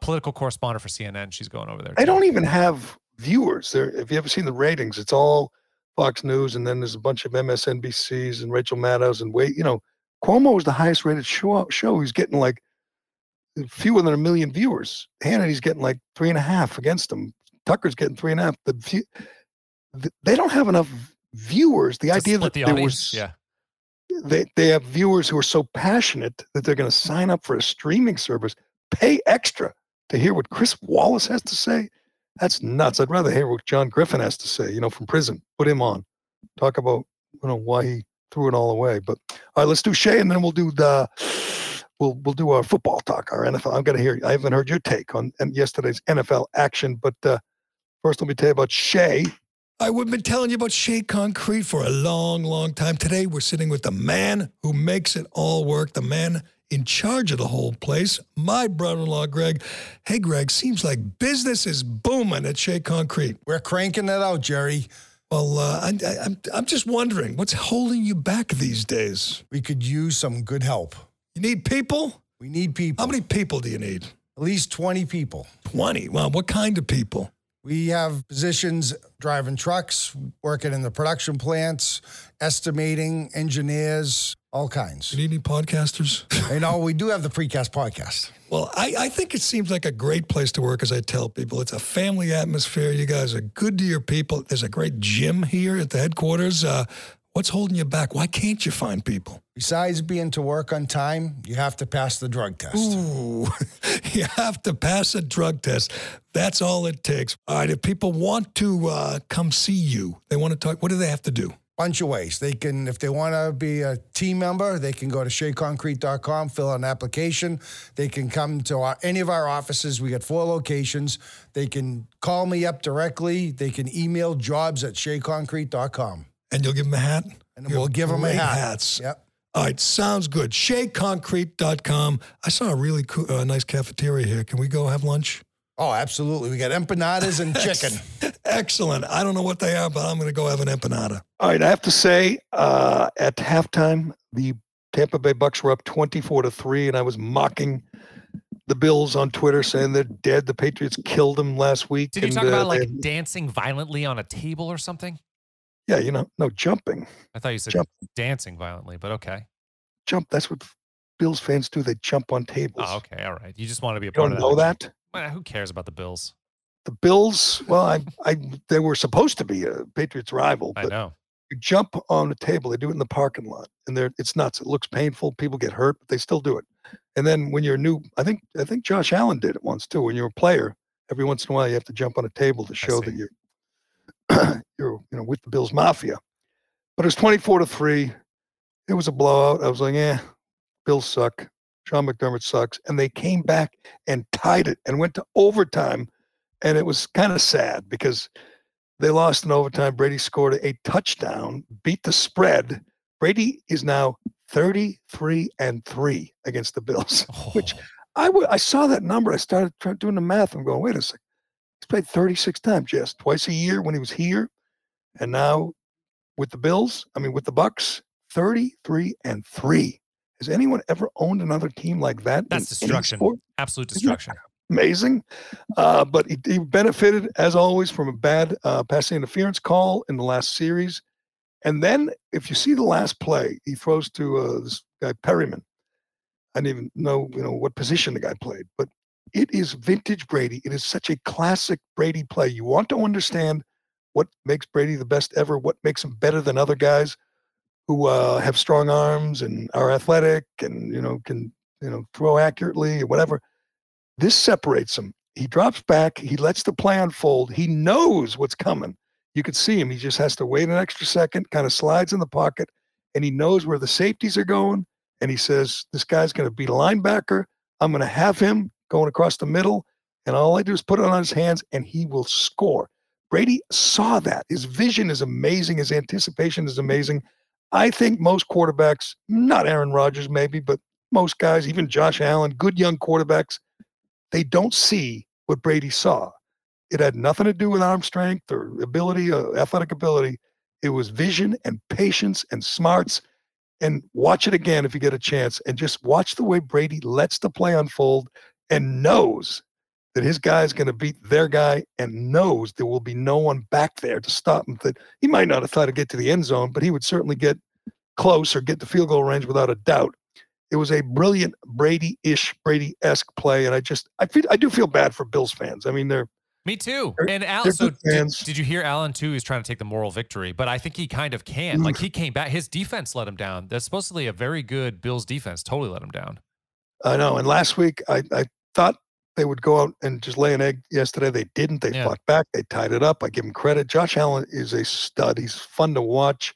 political correspondent for CNN. She's going over there. They don't even have viewers there. If you ever seen the ratings, it's all Fox News, and then there's a bunch of MSNBCs and Rachel Maddow's and wait, you know, Cuomo is the highest rated show. He's getting like fewer than a million viewers. Hannity's getting like 3.5 against him. Tucker's getting 3.5. They don't have enough viewers. The idea that there was, they have viewers who are so passionate that they're going to sign up for a streaming service, pay extra to hear what Chris Wallace has to say. That's nuts. I'd rather hear what John Griffin has to say, you know, from prison. Put him on. Talk about, you know, why he threw it all away. But all right, let's do Shea, and then we'll do the we'll do our football talk, our NFL. I'm going to hear. I haven't heard your take on yesterday's NFL action, but first let me tell you about Shea. I've been telling you about Shea Concrete for a long, long time. Today we're sitting with the man who makes it all work, the man in charge of the whole place, my brother-in-law, Greg. Hey, Greg, seems like business is booming at Shea Concrete. We're cranking it out, Jerry. Well, I'm just wondering, what's holding you back these days? We could use some good help. You need people? We need people. How many people do you need? At least 20 people. 20? Wow, what kind of people? We have positions driving trucks, working in the production plants, estimating, engineers, all kinds. You need any podcasters? You know, we do have the Precast podcast. Well, I think it seems like a great place to work, as I tell people. It's a family atmosphere. You guys are good to your people. There's a great gym here at the headquarters. What's holding you back? Why can't you find people? Besides being to work on time, you have to pass the drug test. Ooh, you have to pass a drug test. That's all it takes. All right, if people want to come see you, they want to talk, what do they have to do? Bunch of ways. They can, if they want to be a team member, they can go to sheaconcrete.com, fill out an application. They can come to any of our offices. We got 4 locations. They can call me up directly. They can email jobs@sheaconcrete.com. And you'll give them a hat? And we'll give them a hat. Hats. Yep. All right, sounds good. SheaConcrete.com. I saw a really cool, nice cafeteria here. Can we go have lunch? Oh, absolutely. We got empanadas and chicken. Excellent. I don't know what they are, but I'm going to go have an empanada. All right, I have to say, at halftime, the Tampa Bay Bucks were up 24-3, and I was mocking the Bills on Twitter, saying they're dead. The Patriots killed them last week. Did you talk about like dancing violently on a table or something? Yeah, you know, no, jumping. I thought you said dancing violently, but okay. Jump, that's what Bills fans do. They jump on tables. Oh, okay, all right. You just want to be a part of that. You don't know that? Well, who cares about the Bills? The Bills, well, they were supposed to be a Patriots rival. But I know. You jump on a table. They do it in the parking lot, and it's nuts. It looks painful. People get hurt, but they still do it. And then when you're new, I think Josh Allen did it once, too. When you're a player, every once in a while you have to jump on a table to show that you're with the Bills Mafia. But it was 24-3. It was a blowout. I was like, Bills suck. Sean McDermott sucks. And they came back and tied it and went to overtime. And it was kind of sad because they lost in overtime. Brady scored a touchdown, beat the spread. Brady is now 33-3 against the Bills, which I saw that number. I started doing the math. I'm going, wait a second. He's played 36 times, yes, twice a year when he was here. And now with the Bucks, 33-3. Has anyone ever owned another team like that? That's destruction. Absolute destruction. Amazing. But he benefited, as always, from a bad passing interference call in the last series. And then if you see the last play, he throws to this guy, Perryman. I didn't even know, what position the guy played, but it is vintage Brady. It is such a classic Brady play. You want to understand what makes Brady the best ever, what makes him better than other guys who have strong arms and are athletic and, can, throw accurately or whatever. This separates him. He drops back. He lets the play unfold. He knows what's coming. You can see him. He just has to wait an extra second, kind of slides in the pocket, and he knows where the safeties are going. And he says, this guy's going to beat a linebacker. I'm going to have him going across the middle, and all I do is put it on his hands, and he will score. Brady saw that. His vision is amazing. His anticipation is amazing. I think most quarterbacks, not Aaron Rodgers maybe, but most guys, even Josh Allen, good young quarterbacks, they don't see what Brady saw. It had nothing to do with arm strength or ability or athletic ability. It was vision and patience and smarts. And watch it again if you get a chance, and just watch the way Brady lets the play unfold and knows that his guy is going to beat their guy and knows there will be no one back there to stop him. That he might not have thought to get to the end zone, but he would certainly get close or get to field goal range without a doubt. It was a brilliant Brady-esque play, and I do feel bad for Bills fans. I mean, me too. And Allen, so did you hear Allen too? He's trying to take the moral victory, but I think he kind of can. Like, he came back. His defense let him down. That's supposedly a very good Bills defense. Totally let him down. I know. And last week, I thought they would go out and just lay an egg. Yesterday, they didn't. They fought back. They tied it up. I give them credit. Josh Allen is a stud. He's fun to watch.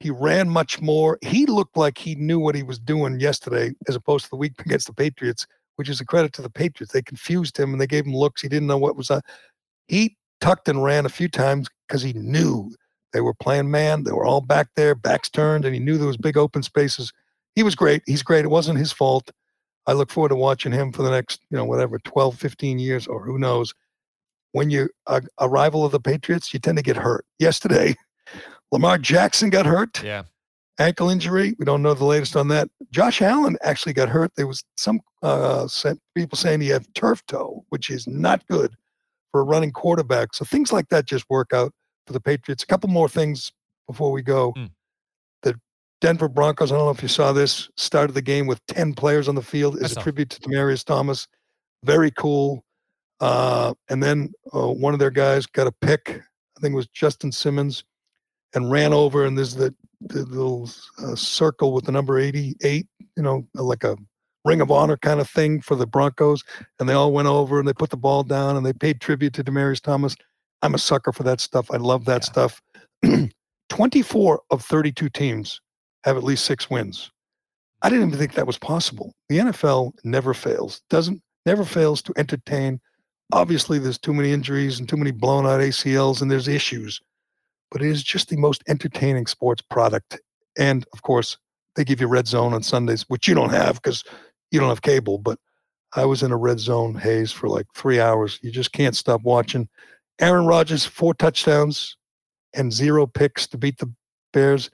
He ran much more. He looked like he knew what he was doing yesterday as opposed to the week against the Patriots, which is a credit to the Patriots. They confused him and they gave him looks. He didn't know what was on. He tucked and ran a few times because he knew they were playing man. They were all back there, backs turned, and he knew there was big open spaces. He was great. He's great. It wasn't his fault. I look forward to watching him for the next, 12, 15 years, or who knows. When you're a rival of the Patriots, you tend to get hurt. Yesterday, Lamar Jackson got hurt. Yeah. Ankle injury. We don't know the latest on that. Josh Allen actually got hurt. There was some people saying he had turf toe, which is not good for a running quarterback. So things like that just work out for the Patriots. A couple more things before we go. The Denver Broncos, I don't know if you saw this, started the game with 10 players on the field as a tribute to Demaryius Thomas. Very cool. And then one of their guys got a pick. I think it was Justin Simmons, and ran over. And there's the little circle with the number 88, like a ring of honor kind of thing for the Broncos. And they all went over and they put the ball down and they paid tribute to Demaryius Thomas. I'm a sucker for that stuff. I love that stuff. 24 of 32 teams have at least 6 wins. I didn't even think that was possible. The NFL never fails to entertain. Obviously, there's too many injuries and too many blown out ACLs, and there's issues. But it is just the most entertaining sports product. And, of course, they give you Red Zone on Sundays, which you don't have because you don't have cable. But I was in a Red Zone haze for like 3 hours. You just can't stop watching. Aaron Rodgers, 4 touchdowns and 0 picks to beat the Bears.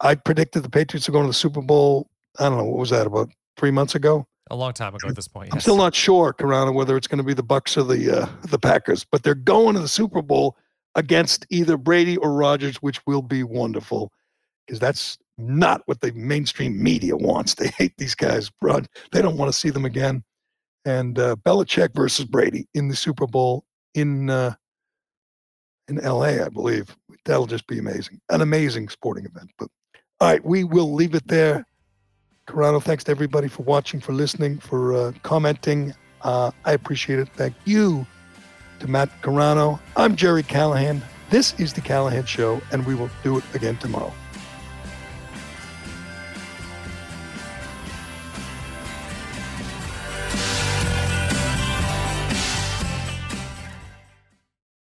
I predicted the Patriots were going to the Super Bowl. I don't know. What was that, about 3 months ago? A long time ago at this point. Yes. I'm still not sure, Corona, whether it's going to be the Bucs or the Packers, but they're going to the Super Bowl against either Brady or Rodgers, which will be wonderful, because that's not what the mainstream media wants. They hate these guys, bro. They don't want to see them again. And Belichick versus Brady in the Super Bowl in LA, I believe. That'll just be amazing. An amazing sporting event. But all right, we will leave it there. Corrado, thanks to everybody for watching, for listening, for commenting. I appreciate it. Thank you to Matt Corrado. I'm Jerry Callahan. This is The Callahan Show, and we will do it again tomorrow.